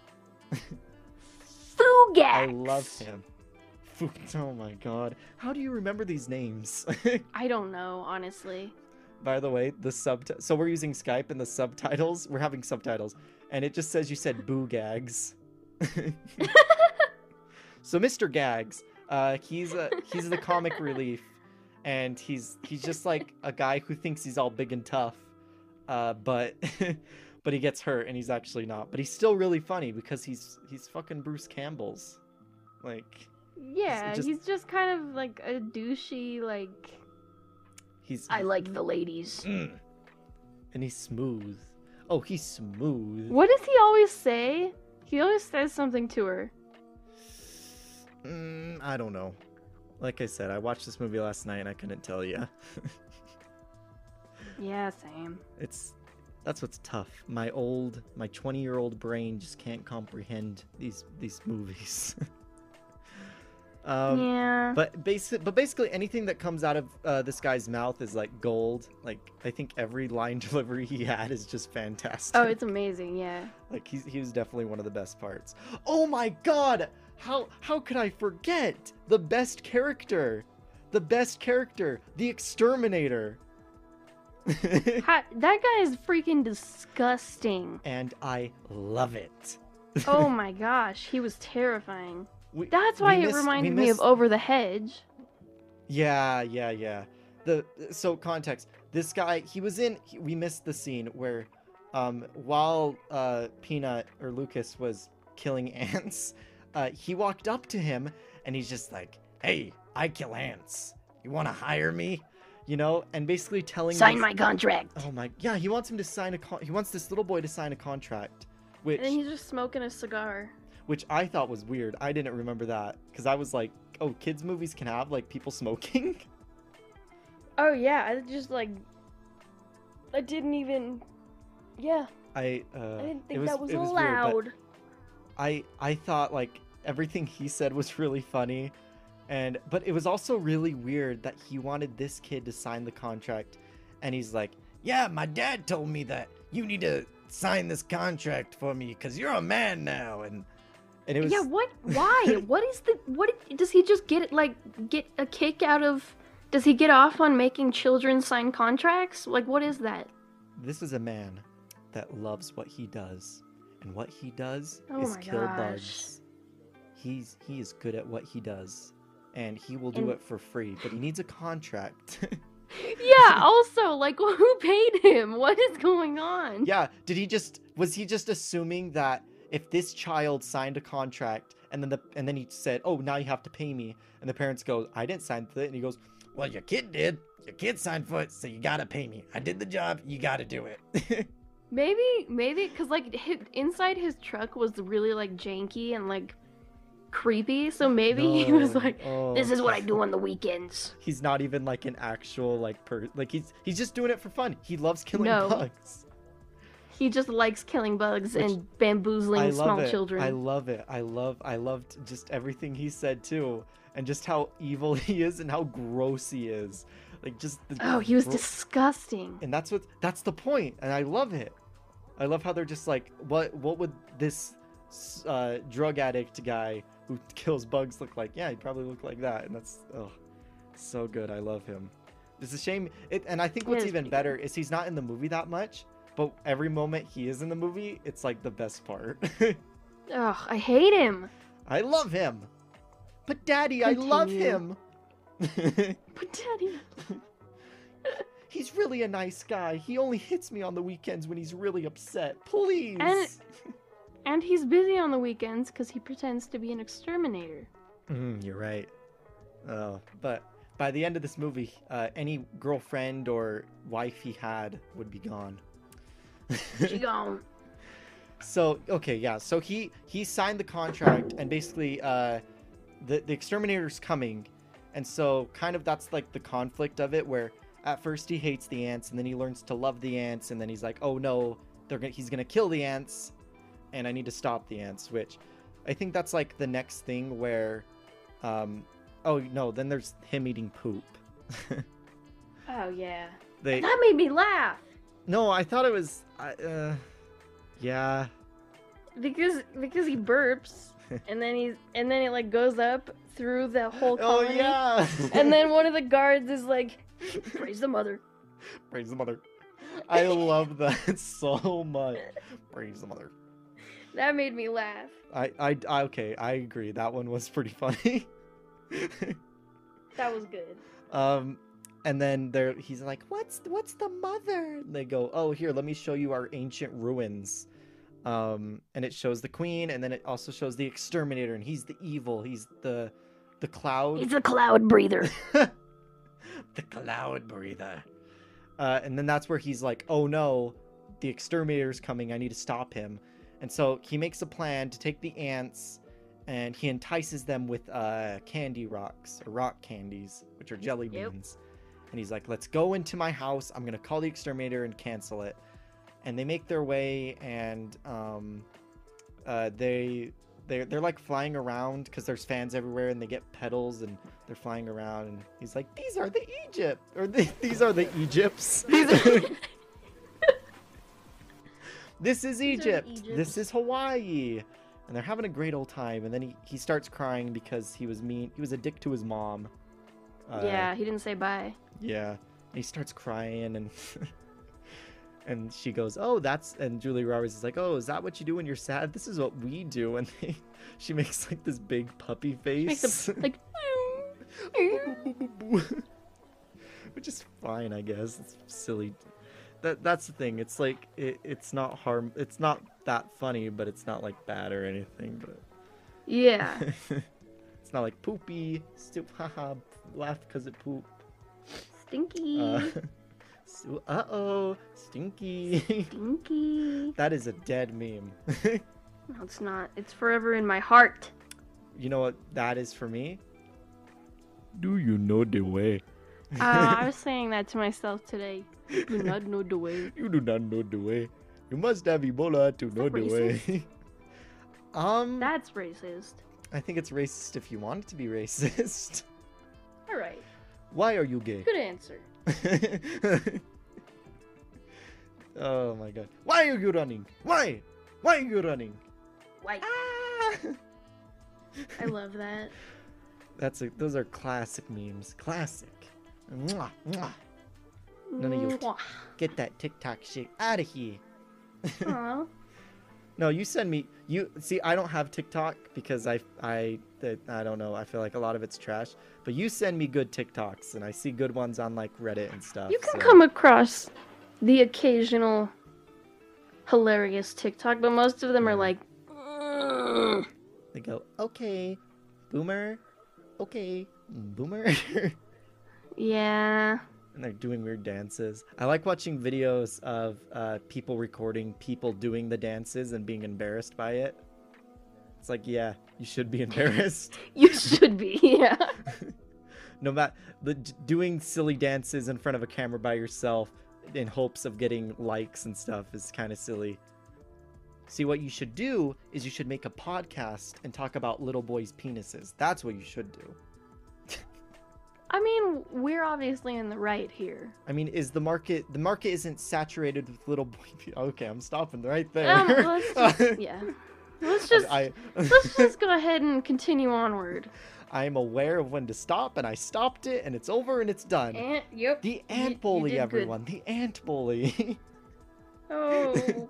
Fugax. I love him. Oh my god. How do you remember these names? I don't know, honestly. By the way, the subt- so we're using Skype, and the subtitles, we're having subtitles, and it just says you said Boo Gags. So Mister Gags, uh, he's, a, he's the comic relief, and he's he's just like a guy who thinks he's all big and tough, uh, but but he gets hurt and he's actually not. But he's still really funny because he's he's fucking Bruce Campbell's, like. Yeah, just, he's just kind of like a douchey, like. He's. I like the ladies. Mm. And he's smooth. Oh, he's smooth. What does he always say? He always says something to her. Mm, I don't know. Like I said, I watched this movie last night and I couldn't tell you. Yeah, same. It's that's what's tough. My old, my twenty-year-old brain just can't comprehend these these movies. um, yeah. But basic, but basically anything that comes out of uh, this guy's mouth is like gold. Like I think every line delivery he had is just fantastic. Oh, it's amazing. Yeah. Like he he was definitely one of the best parts. Oh my God. How how could I forget the best character, the best character, the Exterminator? How, that guy is freaking disgusting. And I love it. Oh my gosh, he was terrifying. We, That's why it miss, reminded miss... me of Over the Hedge. Yeah, yeah, yeah. The so context. This guy, he was in. He, we missed the scene where, um, while uh, Peanut or Lucas was killing ants. Uh, he walked up to him and he's just like, "Hey, I kill ants. You want to hire me?" You know, and basically telling sign him, my contract. Oh my, yeah, he wants him to sign a con- he wants this little boy to sign a contract, which and then he's just smoking a cigar, which I thought was weird. I didn't remember that because I was like, "Oh, kids' movies can have like people smoking." Oh yeah, I just like, I didn't even, yeah. I uh, I didn't think was, that was allowed. Weird, but... I, I thought like everything he said was really funny, and but it was also really weird that he wanted this kid to sign the contract, and he's like, "Yeah, my dad told me that you need to sign this contract for me because you're a man now," and and it was yeah. What? Why? What is the? What does he just get? Like get a kick out of? Does he get off on making children sign contracts? Like what is that? This is a man that loves what he does. And what he does oh is kill gosh. bugs. He's he is good at what he does, and he will do and... it for free. But he needs a contract. Yeah. Also, like, who paid him? What is going on? Yeah. Did he just was he just assuming that if this child signed a contract and then the and then he said, "Oh, now you have to pay me," and the parents go, "I didn't sign for it," and he goes, "Well, your kid did. Your kid signed for it, so you gotta pay me. I did the job. You gotta do it." Maybe, maybe, because, like, his, inside his truck was really, like, janky and, like, creepy, so maybe no, he was like, oh. This is what I do on the weekends. He's not even, like, an actual, like, per- like, he's he's just doing it for fun. He loves killing no. bugs. He just likes killing bugs Which, and bamboozling small it. children. I love it. I love, I loved just everything he said, too, and just how evil he is and how gross he is. Like, just... The, oh, he was gross. disgusting. And that's what, that's the point, and I love it. I love how they're just like, what What would this uh, drug addict guy who kills bugs look like? Yeah, he'd probably look like that. And that's oh, so good. I love him. It's a shame. It, and I think what's even better is he's not in the movie that much, but every moment he is in the movie, it's like the best part. Ugh, I hate him. I love him. But Daddy, Continue. I love him. But Daddy... He's really a nice guy. He only hits me on the weekends when he's really upset. Please. And, and he's busy on the weekends because he pretends to be an exterminator. Mm, you're right. Oh, but by the end of this movie, uh, any girlfriend or wife he had would be gone. She gone. So, okay, yeah. So he, he signed the contract and basically uh, the, the exterminator's coming. And so kind of that's like the conflict of it where... At first, he hates the ants, and then he learns to love the ants, and then he's like, "Oh no, they're gonna, he's gonna kill the ants, and I need to stop the ants." Which, I think that's like the next thing where, um, oh no, then there's him eating poop. Oh yeah, they, that made me laugh. No, I thought it was, uh, yeah, because because he burps, and then he's and then it like goes up through the whole colony. Oh yeah, and then one of the guards is like. Praise the mother. Praise the mother. I love that so much. Praise the mother. That made me laugh. I, I, I okay, I agree. That one was pretty funny. That was good. Um, And then there he's like, what's what's the mother? And they go, oh, here, let me show you our ancient ruins. Um, and it shows the queen, and then it also shows the exterminator, and he's the evil. He's the the cloud. He's the cloud breather. The cloud breather. Uh, and then that's where he's like, oh, no, the exterminator's coming. I need to stop him. And so he makes a plan to take the ants, and he entices them with uh, candy rocks or rock candies, which are jelly beans. Yep. And he's like, let's go into my house. I'm going to call the exterminator and cancel it. And they make their way, and um, uh, they, they're, they're like flying around because there's fans everywhere, and they get petals, and they're flying around. And he's like, these are the Egypt. Or these are the Egypts. This is Egypt. Egypt. This is Hawaii. And they're having a great old time. And then he, he starts crying because he was mean. He was a dick to his mom. Uh, yeah, he didn't say bye. Yeah. And he starts crying, and and she goes, oh, that's, and Julia Roberts is like, oh, is that what you do when you're sad? This is what we do. And they, she makes like this big puppy face. She makes them, like, which is fine, I guess. It's silly. That that's the thing. It's like it, it's not harm. It's not that funny, but it's not like bad or anything. But yeah, it's not like poopy, stupid, haha, laugh because it poop. Stinky. Uh so, uh oh, stinky. Stinky. That is a dead meme. No, it's not. It's forever in my heart. You know what that is for me? Do you know the way? uh, I was saying that to myself today. You do not know the way. You do not know the way. You must have Ebola to know the way. um, That's racist. I think it's racist if you want it to be racist. Alright. Why are you gay? Good answer. Oh my god. Why are you running? Why? Why are you running? Why? Ah! I love that. That's a, those are classic memes. Classic. Mwah, mwah. None of you. Mwah. Get that TikTok shit out of here. Aww. No, you send me. You see, I don't have TikTok because I, I, I don't know. I feel like a lot of it's trash. But you send me good TikToks, and I see good ones on like Reddit and stuff. You can so. come across the occasional hilarious TikTok, but most of them are like, ugh. They go, okay, boomer, okay, boomer. Yeah. And they're doing weird dances. I like watching videos of uh, people recording people doing the dances and being embarrassed by it. It's like, yeah, you should be embarrassed. You should be, yeah. No matter the doing silly dances in front of a camera by yourself in hopes of getting likes and stuff is kind of silly. See, what you should do is you should make a podcast and talk about little boys' penises. That's what you should do. I mean, we're obviously in the right here. I mean, is the market... The market isn't saturated with little... boy. Okay, I'm stopping right there. Um, let's just, yeah. Let's just, I, let's just go ahead and continue onward. I'm aware of when to stop, and I stopped it, and it's over, and it's done. Ant, yep. The Ant Bully, you, you everyone. Good. The Ant Bully. Oh.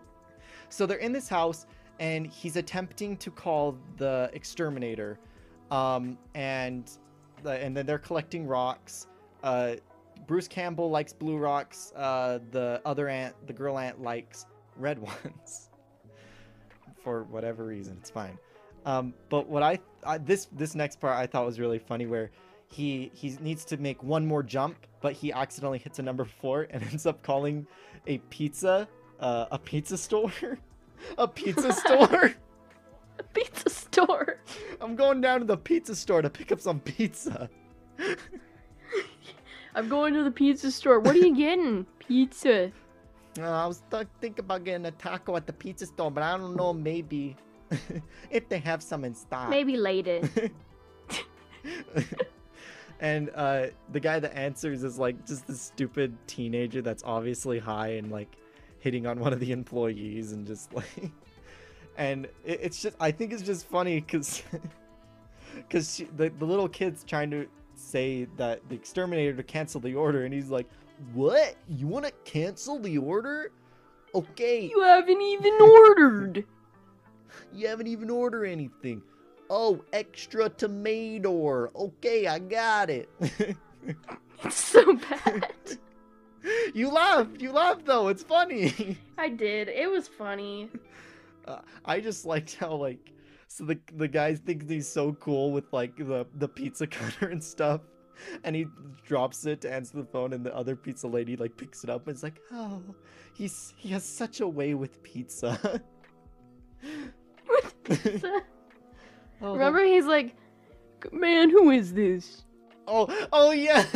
So they're in this house, and he's attempting to call the exterminator. Um, and... and then they're collecting rocks. uh Bruce Campbell likes blue rocks. Uh the other ant, the girl ant, likes red ones for whatever reason. It's fine. Um but what I, I this this next part I thought was really funny, where he he needs to make one more jump, but he accidentally hits a number four and ends up calling a pizza uh a pizza store a pizza store pizza store. I'm going down to the pizza store to pick up some pizza. I'm going to the pizza store. What are you getting? Pizza. Uh, I was th thinking about getting a taco at the pizza store, but I don't know, maybe. If they have some in stock. Maybe later. And uh, the guy that answers is like just this stupid teenager that's obviously high and like hitting on one of the employees and just like... And it's just, I think it's just funny because because the, the little kid's trying to say that the exterminator to cancel the order. And he's like, what? You want to cancel the order? Okay. You haven't even ordered. You haven't even ordered anything. Oh, extra tomato. Okay, I got it. It's so bad. You laughed. You laughed, though. It's funny. I did. It was funny. Uh, I just liked how, like, so the the guy thinks he's so cool with, like, the, the pizza cutter and stuff. And he drops it to answer the phone, and the other pizza lady, like, picks it up and is like, oh, he's he has such a way with pizza. With pizza? Oh, remember, he's like, man, who is this? Oh, oh yeah.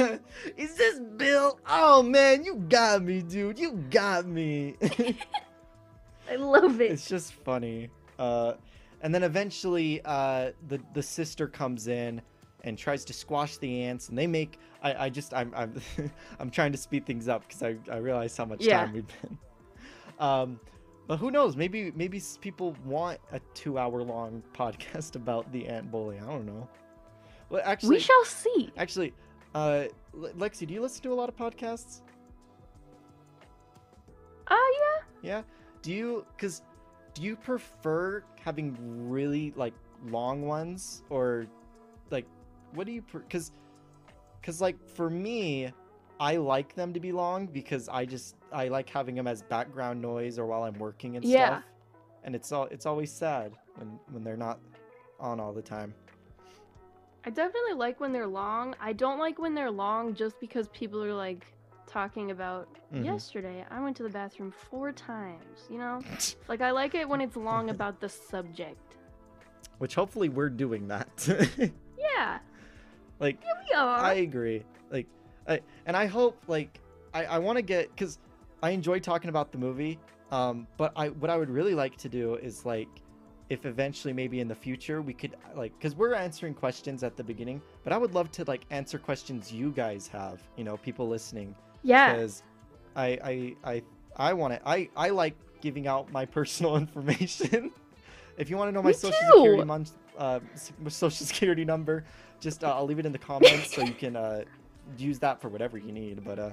Is this Bill? Oh, man, you got me, dude. You got me. I love it. It's just funny. Uh, and then eventually uh, the, the sister comes in and tries to squash the ants, and they make, I, I just, I'm, I'm, I'm trying to speed things up because I, I realize how much yeah. time we've been. Um, but who knows? Maybe, maybe people want a two hour long podcast about the Ant Bully. I don't know. Well, actually, we shall see. Actually, uh, Lexi, do you listen to a lot of podcasts? Oh uh, yeah. Yeah. Do you, cause do you prefer having really like long ones or like, what do you, because, because like for me, I like them to be long because I just, I like having them as background noise or while I'm working and yeah. stuff. And it's all, it's always sad when, when they're not on all the time. I definitely like when they're long. I don't like when they're long just because people are like talking about mm-hmm. yesterday, I went to the bathroom four times, you know, like I like it when it's long about the subject. Which hopefully we're doing that. Yeah. Like, yeah, we are. I agree. Like, I, and I hope, like, I, I want to get, because I enjoy talking about the movie, um, but I what I would really like to do is, like, if eventually maybe in the future we could, like, because we're answering questions at the beginning, but I would love to, like, answer questions you guys have, you know, people listening. Yeah. Because I, I, I, I want to, I, I like giving out my personal information. If you want to know my Me social too. security month, uh, social security number, just uh, I'll leave it in the comments so you can uh, use that for whatever you need. But uh,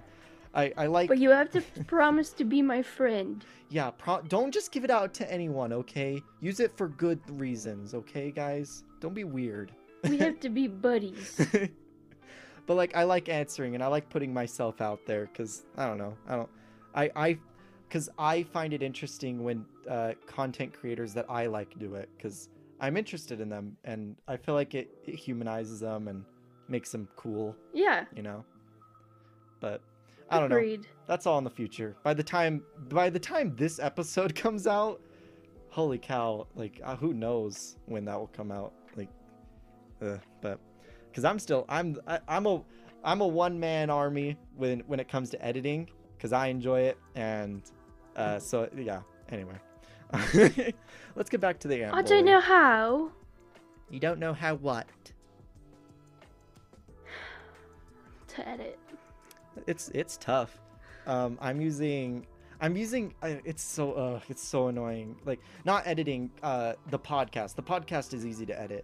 I, I like. But you have to promise to be my friend. Yeah, pro- don't just give it out to anyone, okay? Use it for good reasons, okay, guys? Don't be weird. We have to be buddies. But like, I like answering and I like putting myself out there because I don't know, I don't, I, I. Because I find it interesting when uh, content creators that I like do it, because I'm interested in them, and I feel like it, it humanizes them and makes them cool. Yeah. You know. But I don't Agreed. know. That's all in the future. By the time by the time this episode comes out, holy cow! Like uh, who knows when that will come out? Like, uh, but because I'm still I'm I, I'm a I'm a one man army when when it comes to editing, because I enjoy it and. Uh, so, yeah, anyway. Let's get back to the Ant Bully. I don't know how. You don't know how what? To edit. It's it's tough. Um, I'm using... I'm using... Uh, it's so... Uh, it's so annoying. Like, not editing uh, the podcast. The podcast is easy to edit.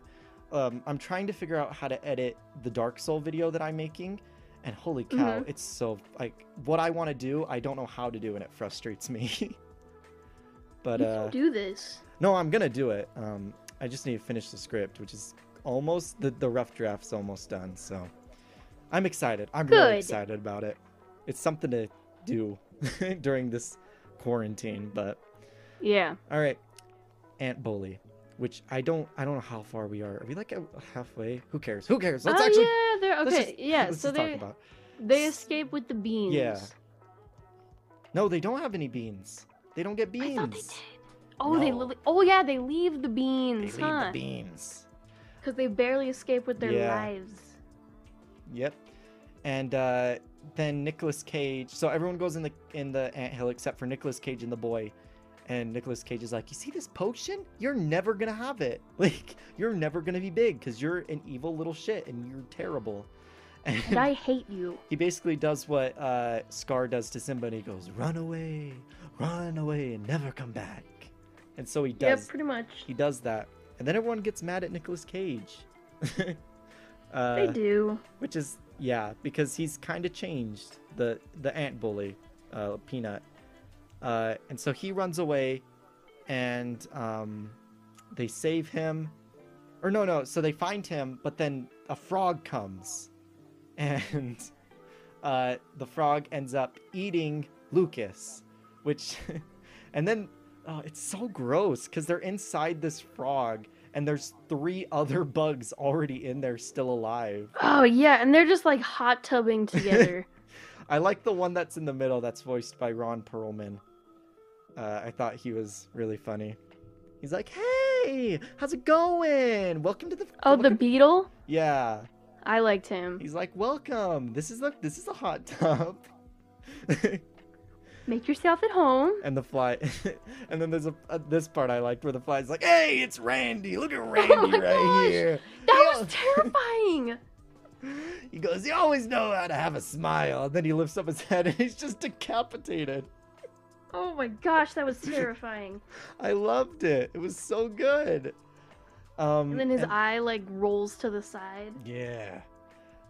Um, I'm trying to figure out how to edit the Dark Soul video that I'm making. And holy cow, mm-hmm. it's so, like, what I want to do, I don't know how to do, and it frustrates me. But, you uh... You can do this. No, I'm gonna do it. Um, I just need to finish the script, which is almost, the, the rough draft's almost done, so. I'm excited. I'm Good. really excited about it. It's something to do during this quarantine, but. Yeah. All right. Ant Bully, which I don't, I don't know how far we are. Are we, like, halfway? Who cares? Who cares? Let's oh, actually... Yeah. They're, okay, just, yeah, so they they escape with the beans. Yeah. No, they don't have any beans. They don't get beans. I thought they did. Oh, no. they li- oh yeah, they leave the beans, They huh? leave the beans. Because they barely escape with their yeah. lives. Yep. And uh, then Nicolas Cage. So everyone goes in the in the anthill except for Nicolas Cage and the boy. And Nicolas Cage is like, you see this potion? You're never going to have it. Like, you're never going to be big because you're an evil little shit and you're terrible. And, and I hate you. He basically does what uh, Scar does to Simba, and he goes, run away, run away and never come back. And so he does. Yeah, pretty much. He does that. And then everyone gets mad at Nicolas Cage. uh, they do. Which is, yeah, because he's kind of changed the, the Ant Bully, uh, Peanut. Uh, and so he runs away and um, they save him. Or no, no. So they find him, but then a frog comes and uh, the frog ends up eating Lucas, which, and then oh, it's so gross because they're inside this frog and there's three other bugs already in there still alive. Oh yeah, and they're just like hot tubbing together. I like the one that's in the middle that's voiced by Ron Perlman. Uh, I thought he was really funny. He's like, hey, how's it going? Welcome to the... Oh, welcome. The beetle? Yeah. I liked him. He's like, welcome. This is a, this is a hot tub. Make yourself at home. And the fly... and then there's a, a this part I liked where the fly's like, hey, it's Randy. Look at Randy oh my right gosh. here. That he was terrifying. He goes, you always know how to have a smile. And then he lifts up his head and he's just decapitated. Oh my gosh, that was terrifying. I loved it. It was so good. Um, and then his and... eye like rolls to the side. Yeah.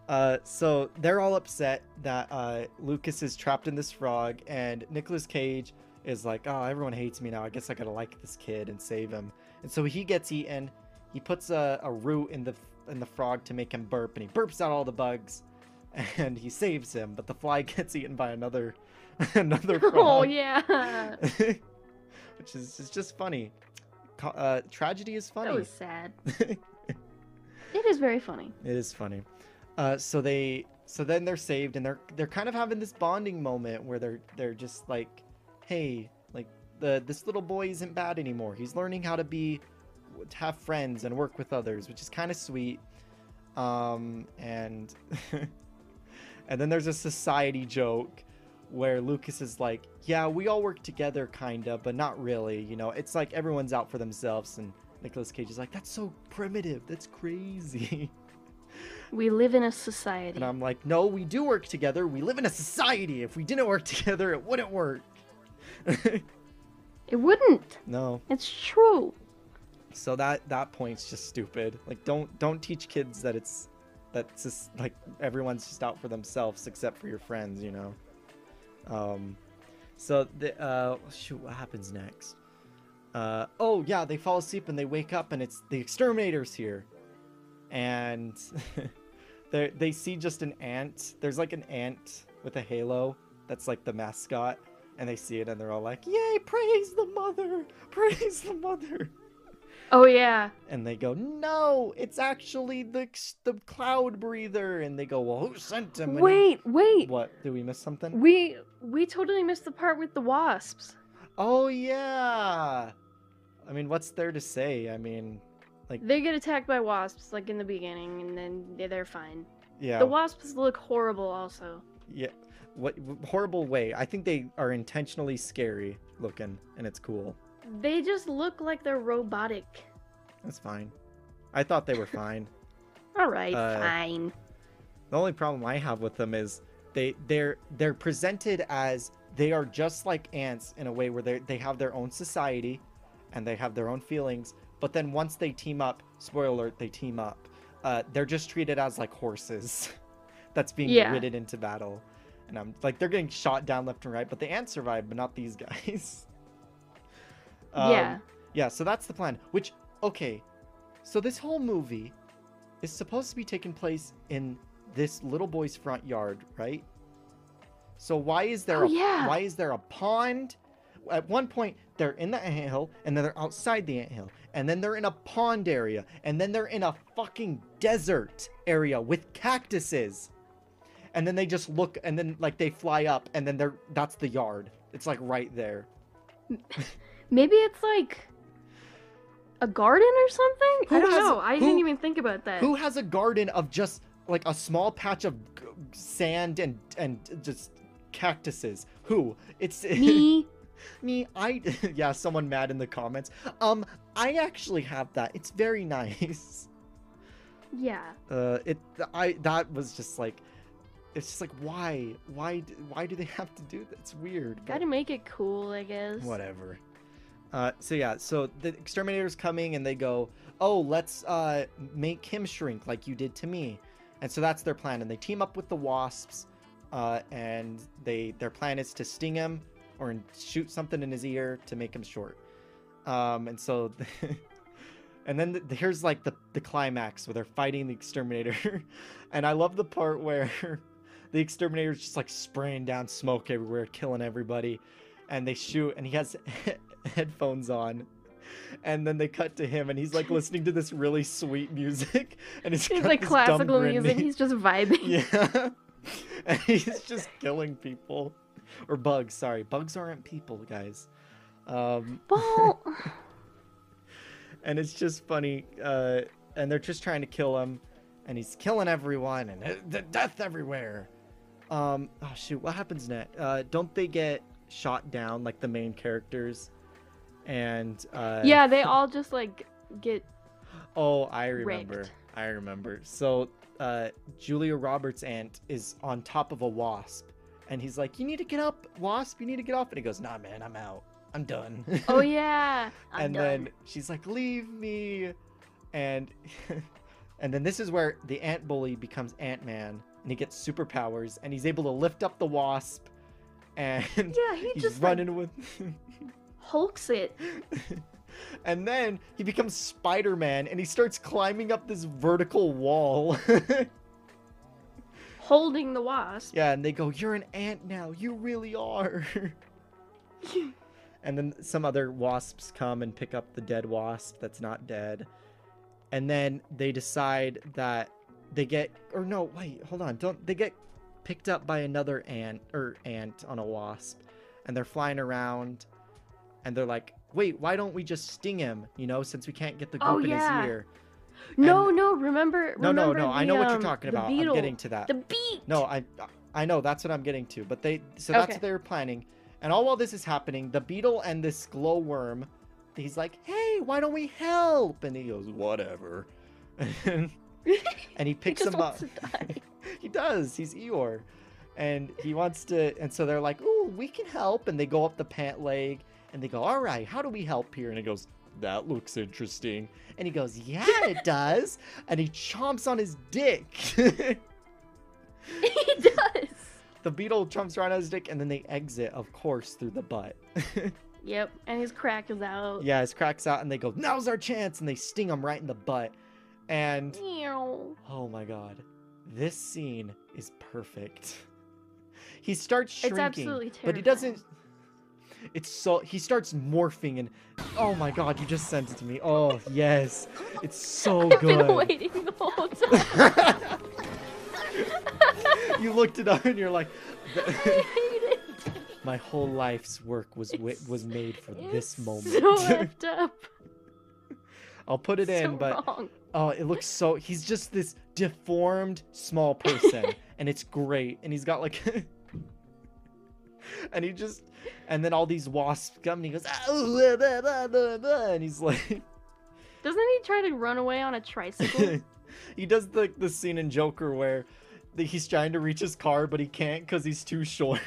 Uh, so they're all upset that uh, Lucas is trapped in this frog, and Nicolas Cage is like, oh, everyone hates me now. I guess I gotta like this kid and save him. And so he gets eaten. He puts a, a root in the in the frog to make him burp, and he burps out all the bugs, and he saves him. But the fly gets eaten by another. Another frog. Oh yeah. Which is, is just funny. Uh, tragedy is funny. That was sad. It is very funny. It is funny. Uh, so they so then they're saved, and they're they're kind of having this bonding moment where they're they're just like, hey, like the this little boy isn't bad anymore. He's learning how to be to have friends and work with others, which is kind of sweet. Um, and and then there's a society joke where Lucas is like, yeah, we all work together, kind of, but not really. You know, it's like everyone's out for themselves. And Nicolas Cage is like, that's so primitive. That's crazy. We live in a society. And I'm like, no, we do work together. We live in a society. If we didn't work together, it wouldn't work. It wouldn't. No. It's true. So that that point's just stupid. Like, don't don't teach kids that it's that's just like everyone's just out for themselves except for your friends, you know. Um, so the, uh, shoot, what happens next? Uh, oh yeah, they fall asleep and they wake up and it's the exterminators here. And they they see just an ant. There's like an ant with a halo. That's like the mascot. And they see it and they're all like, yay, praise the mother, praise the mother. Oh yeah. And they go, no, it's actually the the cloud breather. And they go, well, who sent him? And wait, he... wait. What? Did we miss something? We we totally missed the part with the wasps. Oh yeah. I mean, what's there to say? I mean, like they get attacked by wasps like in the beginning, and then they're fine. Yeah. The wasps look horrible, also. Yeah. What horrible way? I think they are intentionally scary looking, and it's cool. They just look like they're robotic. That's fine. I thought they were fine. All right, uh, fine. The only problem I have with them is they they're they're presented as they are just like ants in a way where they they have their own society and they have their own feelings, but then once they team up, spoiler alert, they team up. Uh they're just treated as like horses that's being yeah. ridden into battle. And I'm like, they're getting shot down left and right, but the ants survive, but not these guys. Um, yeah. Yeah, so that's the plan. Which, okay, so this whole movie is supposed to be taking place in this little boy's front yard, right? So why is there oh, a, yeah. why is there a pond? At one point, they're in the anthill, and then they're outside the anthill, and then they're in a pond area, and then they're in a fucking desert area with cactuses. And then they just look, and then, like, they fly up, and then they're, that's the yard. It's, like, right there. Maybe it's like a garden or something? Who I don't has, know. I who, didn't even think about that. Who has a garden of just like a small patch of sand and and just cactuses? Who? It's me. me. I yeah. Someone mad in the comments. Um, I actually have that. It's very nice. Yeah. Uh, it. I. That was just like. It's just like, why? Why? Why do they have to do that? It's weird. Got to make it cool, I guess. Whatever. Uh, so yeah, so the exterminator's coming and they go, oh, let's uh, make him shrink like you did to me. And so that's their plan. And they team up with the wasps uh, and they their plan is to sting him or shoot something in his ear to make him short. Um, and so And then the, here's like the, the climax where they're fighting the exterminator. And I love the part where the exterminator's just like spraying down smoke everywhere, killing everybody. And they shoot, and he has headphones on. And then they cut to him, and he's like listening to this really sweet music. And he's, he's like classical music. He's just vibing. Yeah. And he's just killing people. Or bugs, sorry. Bugs aren't people, guys. Um, well... And it's just funny. Uh, and they're just trying to kill him. And he's killing everyone. And it, the death everywhere. Um, oh, shoot. What happens next? Uh, don't they get shot down, like the main characters? And uh yeah, they all just like get oh I remember raped. I remember so uh Julia Roberts' aunt is on top of a wasp, and he's like, you need to get up, wasp, you need to get off. And he goes, nah man, I'm out, I'm done. Oh yeah. I'm and done. Then she's like, leave me. And and then this is where the Ant Bully becomes Ant-Man, and he gets superpowers, and he's able to lift up the wasp, and yeah, he he's just running like... with hulks it. And then he becomes Spider-Man, and he starts climbing up this vertical wall holding the wasp. Yeah, and they go, you're an ant now, you really are. And then some other wasps come and pick up the dead wasp that's not dead, and then they decide that they get or no wait hold on don't they get picked up by another ant or ant on a wasp, and they're flying around. And they're like, wait, why don't we just sting him, you know, since we can't get the goop oh, yeah. in his ear. No, and... no, remember, remember. No, no, no, the, I know um, what you're talking about. Beetle. I'm getting to that. The beak. No, I I know, that's what I'm getting to. But they, so that's okay. What they were planning. And all while this is happening, the beetle and this glowworm, he's like, hey, why don't we help? And he goes, whatever. And he picks he him up. He does. He's Eeyore. And he wants to, and so they're like, ooh, we can help. And they go up the pant leg. And they go, all right, how do we help here? And he goes, that looks interesting. And he goes, yeah, it does. And he chomps on his dick. He does. The beetle chomps around on his dick, and then they exit, of course, through the butt. Yep, and his crack is out. Yeah, his crack's out, and they go, now's our chance. And they sting him right in the butt. And, Ew. Oh my God, this scene is perfect. He starts shrinking. It's absolutely terrifying. But he doesn't... It's so he starts morphing, and oh my God, you just sent it to me. Oh yes, it's so I've good. I've been waiting the whole time. You looked it up and you're like, I hate it. My whole life's work was it's, was made for this moment. So effed up. I'll put it so in, but wrong. Oh, it looks so. He's just this deformed small person, and it's great. And he's got like. And he just, and then all these wasps come, and he goes, ah, blah, blah, blah, blah, and he's like, doesn't he try to run away on a tricycle? He does the the scene in Joker where the, he's trying to reach his car, but he can't because he's too short.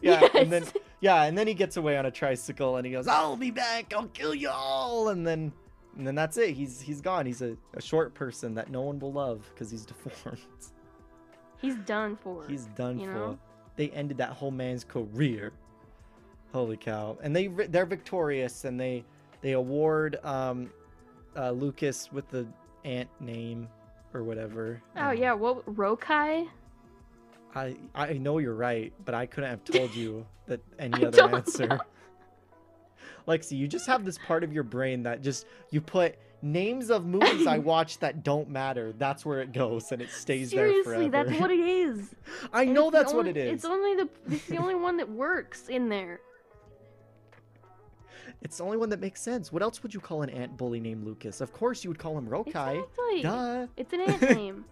Yeah, yes. and then yeah, and then he gets away on a tricycle, and he goes, I'll be back, I'll kill you all, and then and then that's it. He's he's gone. He's a, a short person that no one will love because he's deformed. He's done for. He's done for. Know? They ended that whole man's career. Holy cow. And they, they're victorious, and they they award um, uh, Lucas with the ant name or whatever. Oh, um, yeah. What? Rokai? I, I know you're right, but I couldn't have told you that any other answer. Know. Lexi, you just have this part of your brain that just, you put names of movies I watch that don't matter. That's where it goes, and it stays Seriously, there forever. Seriously, that's what it is. I and know that's only, what it is. It's only the it's the only one that works in there. It's the only one that makes sense. What else would you call an ant bully named Lucas? Of course you would call him Rokai. Exactly. Duh. It's an ant name.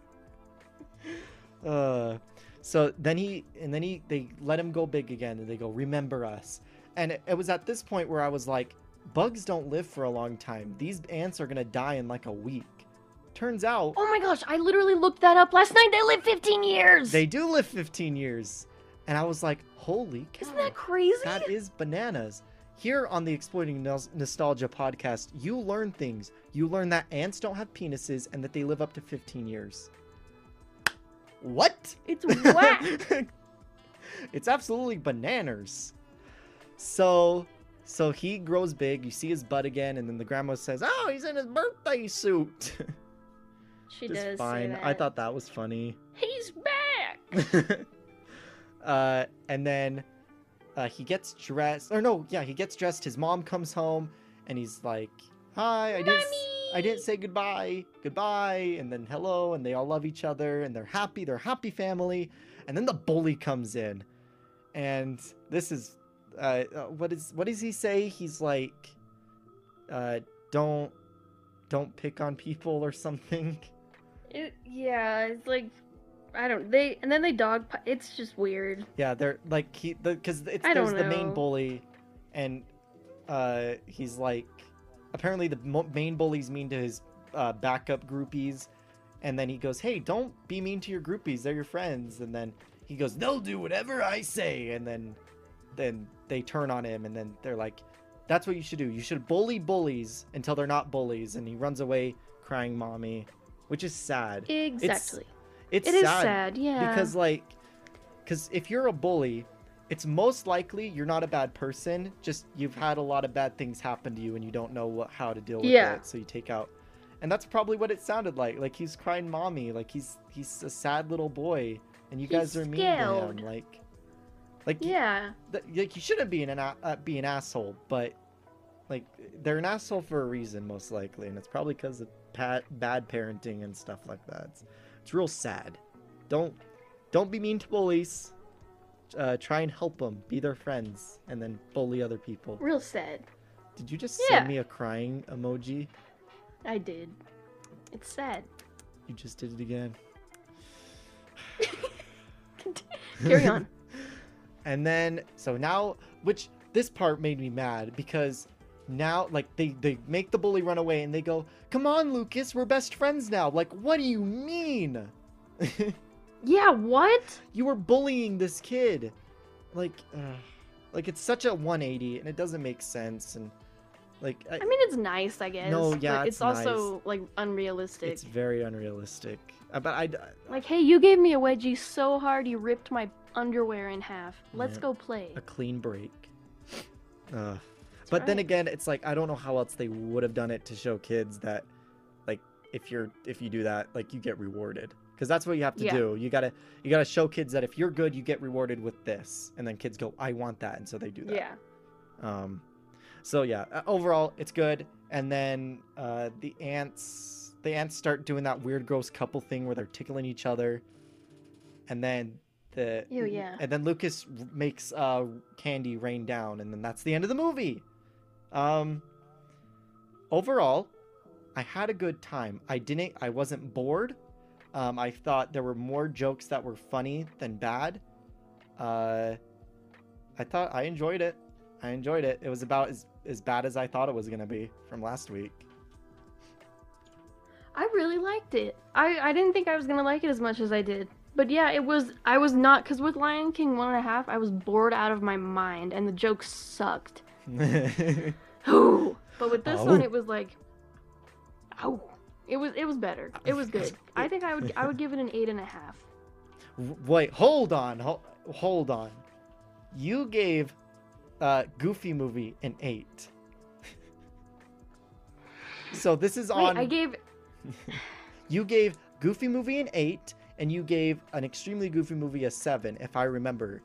Uh, so then he and then he they let him go big again, and they go, remember us. And it, it was at this point where I was like, bugs don't live for a long time. These ants are gonna die in like a week. Turns out... Oh my gosh, I literally looked that up last night. They live fifteen years! They do live fifteen years. And I was like, holy cow. Isn't that crazy? That is bananas. Here on the Exploiting Nostalgia podcast, you learn things. You learn that ants don't have penises and that they live up to fifteen years. What? It's whack! It's absolutely bananas. So... So he grows big, you see his butt again, and then the grandma says, oh, he's in his birthday suit. She Just does fine. Say that. I thought that was funny. He's back! uh, and then uh, he gets dressed. Or no, yeah, he gets dressed. His mom comes home, and he's like, hi, I didn't, I didn't say goodbye. Goodbye. And then hello, and they all love each other, and they're happy. They're a happy family. And then the bully comes in. And this is... Uh, what is what does he say? He's like, uh, don't, don't pick on people or something. It, yeah, it's like, I don't. They and then they dog. It's just weird. Yeah, they're like he because the, it's I there's the main bully, and uh, he's like, apparently the main bully's mean to his uh, backup groupies, and then he goes, hey, don't be mean to your groupies. They're your friends. And then he goes, they'll do whatever I say. And then. Then they turn on him, and then they're like, that's what you should do. You should bully bullies until they're not bullies. And he runs away crying mommy, which is sad. Exactly. It's, it's it sad is sad, yeah. Because, like, because if you're a bully, it's most likely you're not a bad person. Just you've had a lot of bad things happen to you, and you don't know what, how to deal with yeah. it. So you take out. And that's probably what it sounded like. Like, he's crying mommy. Like, he's he's a sad little boy. And you he's guys are mean scaled. to him. Like... Like yeah, th- like you shouldn't be an, an uh, be an asshole, but like they're an asshole for a reason, most likely, and it's probably because of pat- bad parenting and stuff like that. It's, it's real sad. Don't don't be mean to bullies. Uh, try and help them, be their friends, and then bully other people. Real sad. Did you just yeah. send me a crying emoji? I did. It's sad. You just did it again. Carry on. And then, so now, which this part made me mad because now, like, they, they make the bully run away and they go, come on, Lucas, we're best friends now. Like, what do you mean? Yeah, what? You were bullying this kid. Like, uh, like it's such a one eighty and it doesn't make sense. And, like, I, I mean, it's nice, I guess. No, yeah, but it's, it's nice. Also, like, unrealistic. It's very unrealistic. But I, I, like, hey, you gave me a wedgie so hard you ripped my underwear in half. Let's yeah. go play. A clean break. Uh, but right. then again, it's like I don't know how else they would have done it to show kids that, like, if you're if you do that, like, you get rewarded because that's what you have to yeah. do. You gotta you gotta show kids that if you're good, you get rewarded with this, and then kids go, I want that, and so they do that. Yeah. Um. So yeah, overall, it's good. And then uh, the ants the ants start doing that weird, gross couple thing where they're tickling each other, and then. The, Ew, yeah. And then Lucas makes uh, candy rain down, and then that's the end of the movie. Um, overall, I had a good time. I didn't. I wasn't bored. Um, I thought there were more jokes that were funny than bad. Uh, I thought I enjoyed it. I enjoyed it. It was about as as bad as I thought it was gonna be from last week. I really liked it. I I didn't think I was gonna like it as much as I did. But yeah, it was, I was not, because with Lion King one and a half, I was bored out of my mind, and the jokes sucked. Ooh. But with this oh. one, it was like, oh, it was, it was better. It was good. I think I would, I would give it an eight and a half. Wait, hold on, hold, hold on. You gave uh, Goofy Movie an eight. So this is Wait, on. I gave. You gave Goofy Movie an eight. And you gave An Extremely Goofy Movie a seven, if I remember.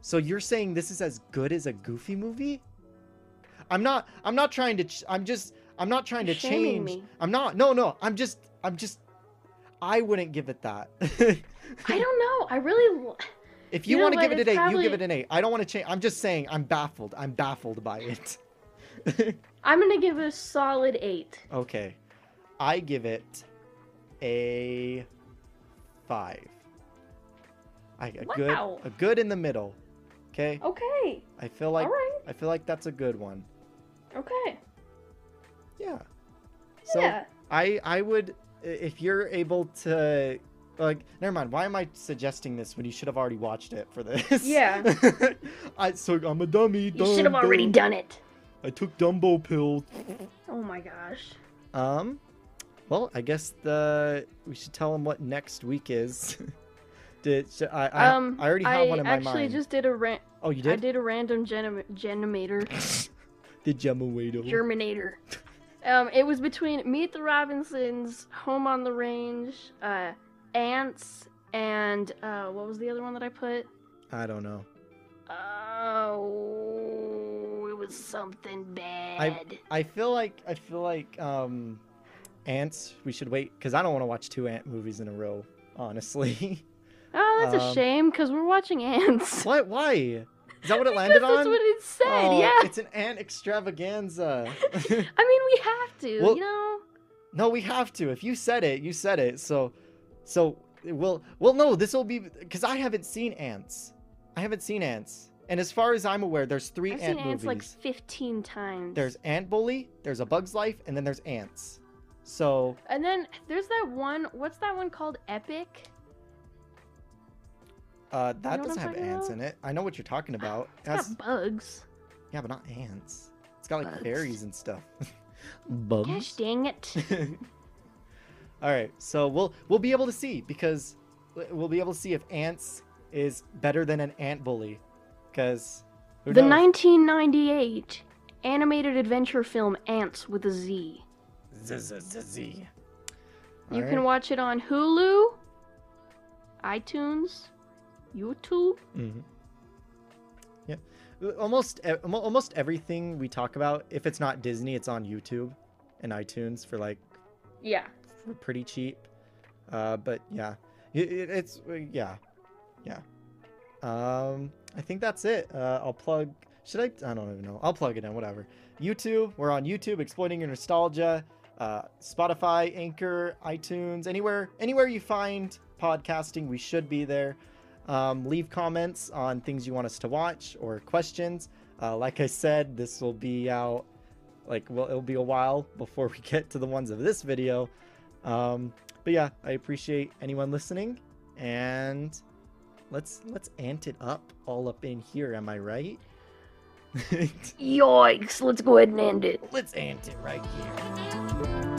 So you're saying this is as good as a Goofy Movie? I'm not. I'm not trying to. Ch- I'm just. I'm not trying you're to change. Me. I'm not. No, no. I'm just. I'm just. I wouldn't give it that. I don't know. I really. If you, you know want to give it an eight, probably... you give it an eight. I don't want to change. I'm just saying. I'm baffled. I'm baffled by it. I'm gonna give it a solid eight. Okay, I give it a. Five. I a wow. good a good in the middle. Okay. Okay. I feel like right. I feel like that's a good one. Okay. Yeah. So yeah. I I would if you're able to like never mind. Why am I suggesting this when you should have already watched it for this? Yeah. I so I'm a dummy. You should have already done it. I took Dumbo pills. Oh my gosh. Um. Well, I guess the we should tell them what next week is. Did should, I? I, um, I already have I one in my mind. I actually just did a rant. Oh, you did? I did a random genim- Genomator. The Germinator. Germinator. Um, it was between Meet the Robinsons, Home on the Range, uh, Antz, and uh, what was the other one that I put? I don't know. Oh, it was something bad. I, I feel like I feel like um, Antz. We should wait because I don't want to watch two Ant movies in a row. Honestly. Oh, that's um, a shame because we're watching Antz. What? Why? Is that what it landed on? That's what it said, oh, yeah. It's an ant extravaganza. I mean, we have to, well, you know? No, we have to. If you said it, you said it. So, so we'll, well, no, this will be, because I haven't seen Antz. I haven't seen Antz. And as far as I'm aware, there's three I've ant movies. I've seen Antz like fifteen times. There's Ant Bully, there's A Bug's Life, and then there's Antz. So. And then there's that one, what's that one called? Epic? Uh, that you know doesn't have ants about? in it. I know what you're talking about. It's That's... got bugs. Yeah, but not ants. It's got like bugs. berries and stuff. Bugs. Gosh dang it. All right, so we'll we'll be able to see because we'll be able to see if Antz is better than An Ant Bully, because the knows? nineteen ninety-eight animated adventure film Antz with a Z. Z Z Z Z. You right. can watch it on Hulu, iTunes. YouTube. Mm-hmm. Yeah, almost almost everything we talk about, if it's not Disney, it's on YouTube and iTunes for like, yeah, for pretty cheap. Uh, but yeah, it, it, it's yeah, yeah. Um, I think that's it. Uh, I'll plug. Should I? I don't even know. I'll plug it in. Whatever. YouTube. We're on YouTube. Exploiting Your Nostalgia. Uh, Spotify, Anchor, iTunes, anywhere, anywhere you find podcasting, we should be there. Um, leave comments on things you want us to watch or questions. Uh, like I said, this will be out, like, well, it'll be a while before we get to the ones of this video. Um, but yeah, I appreciate anyone listening, and let's, let's ant it up all up in here. Am I right? Yikes. Let's go ahead and end it. Let's ant it right here.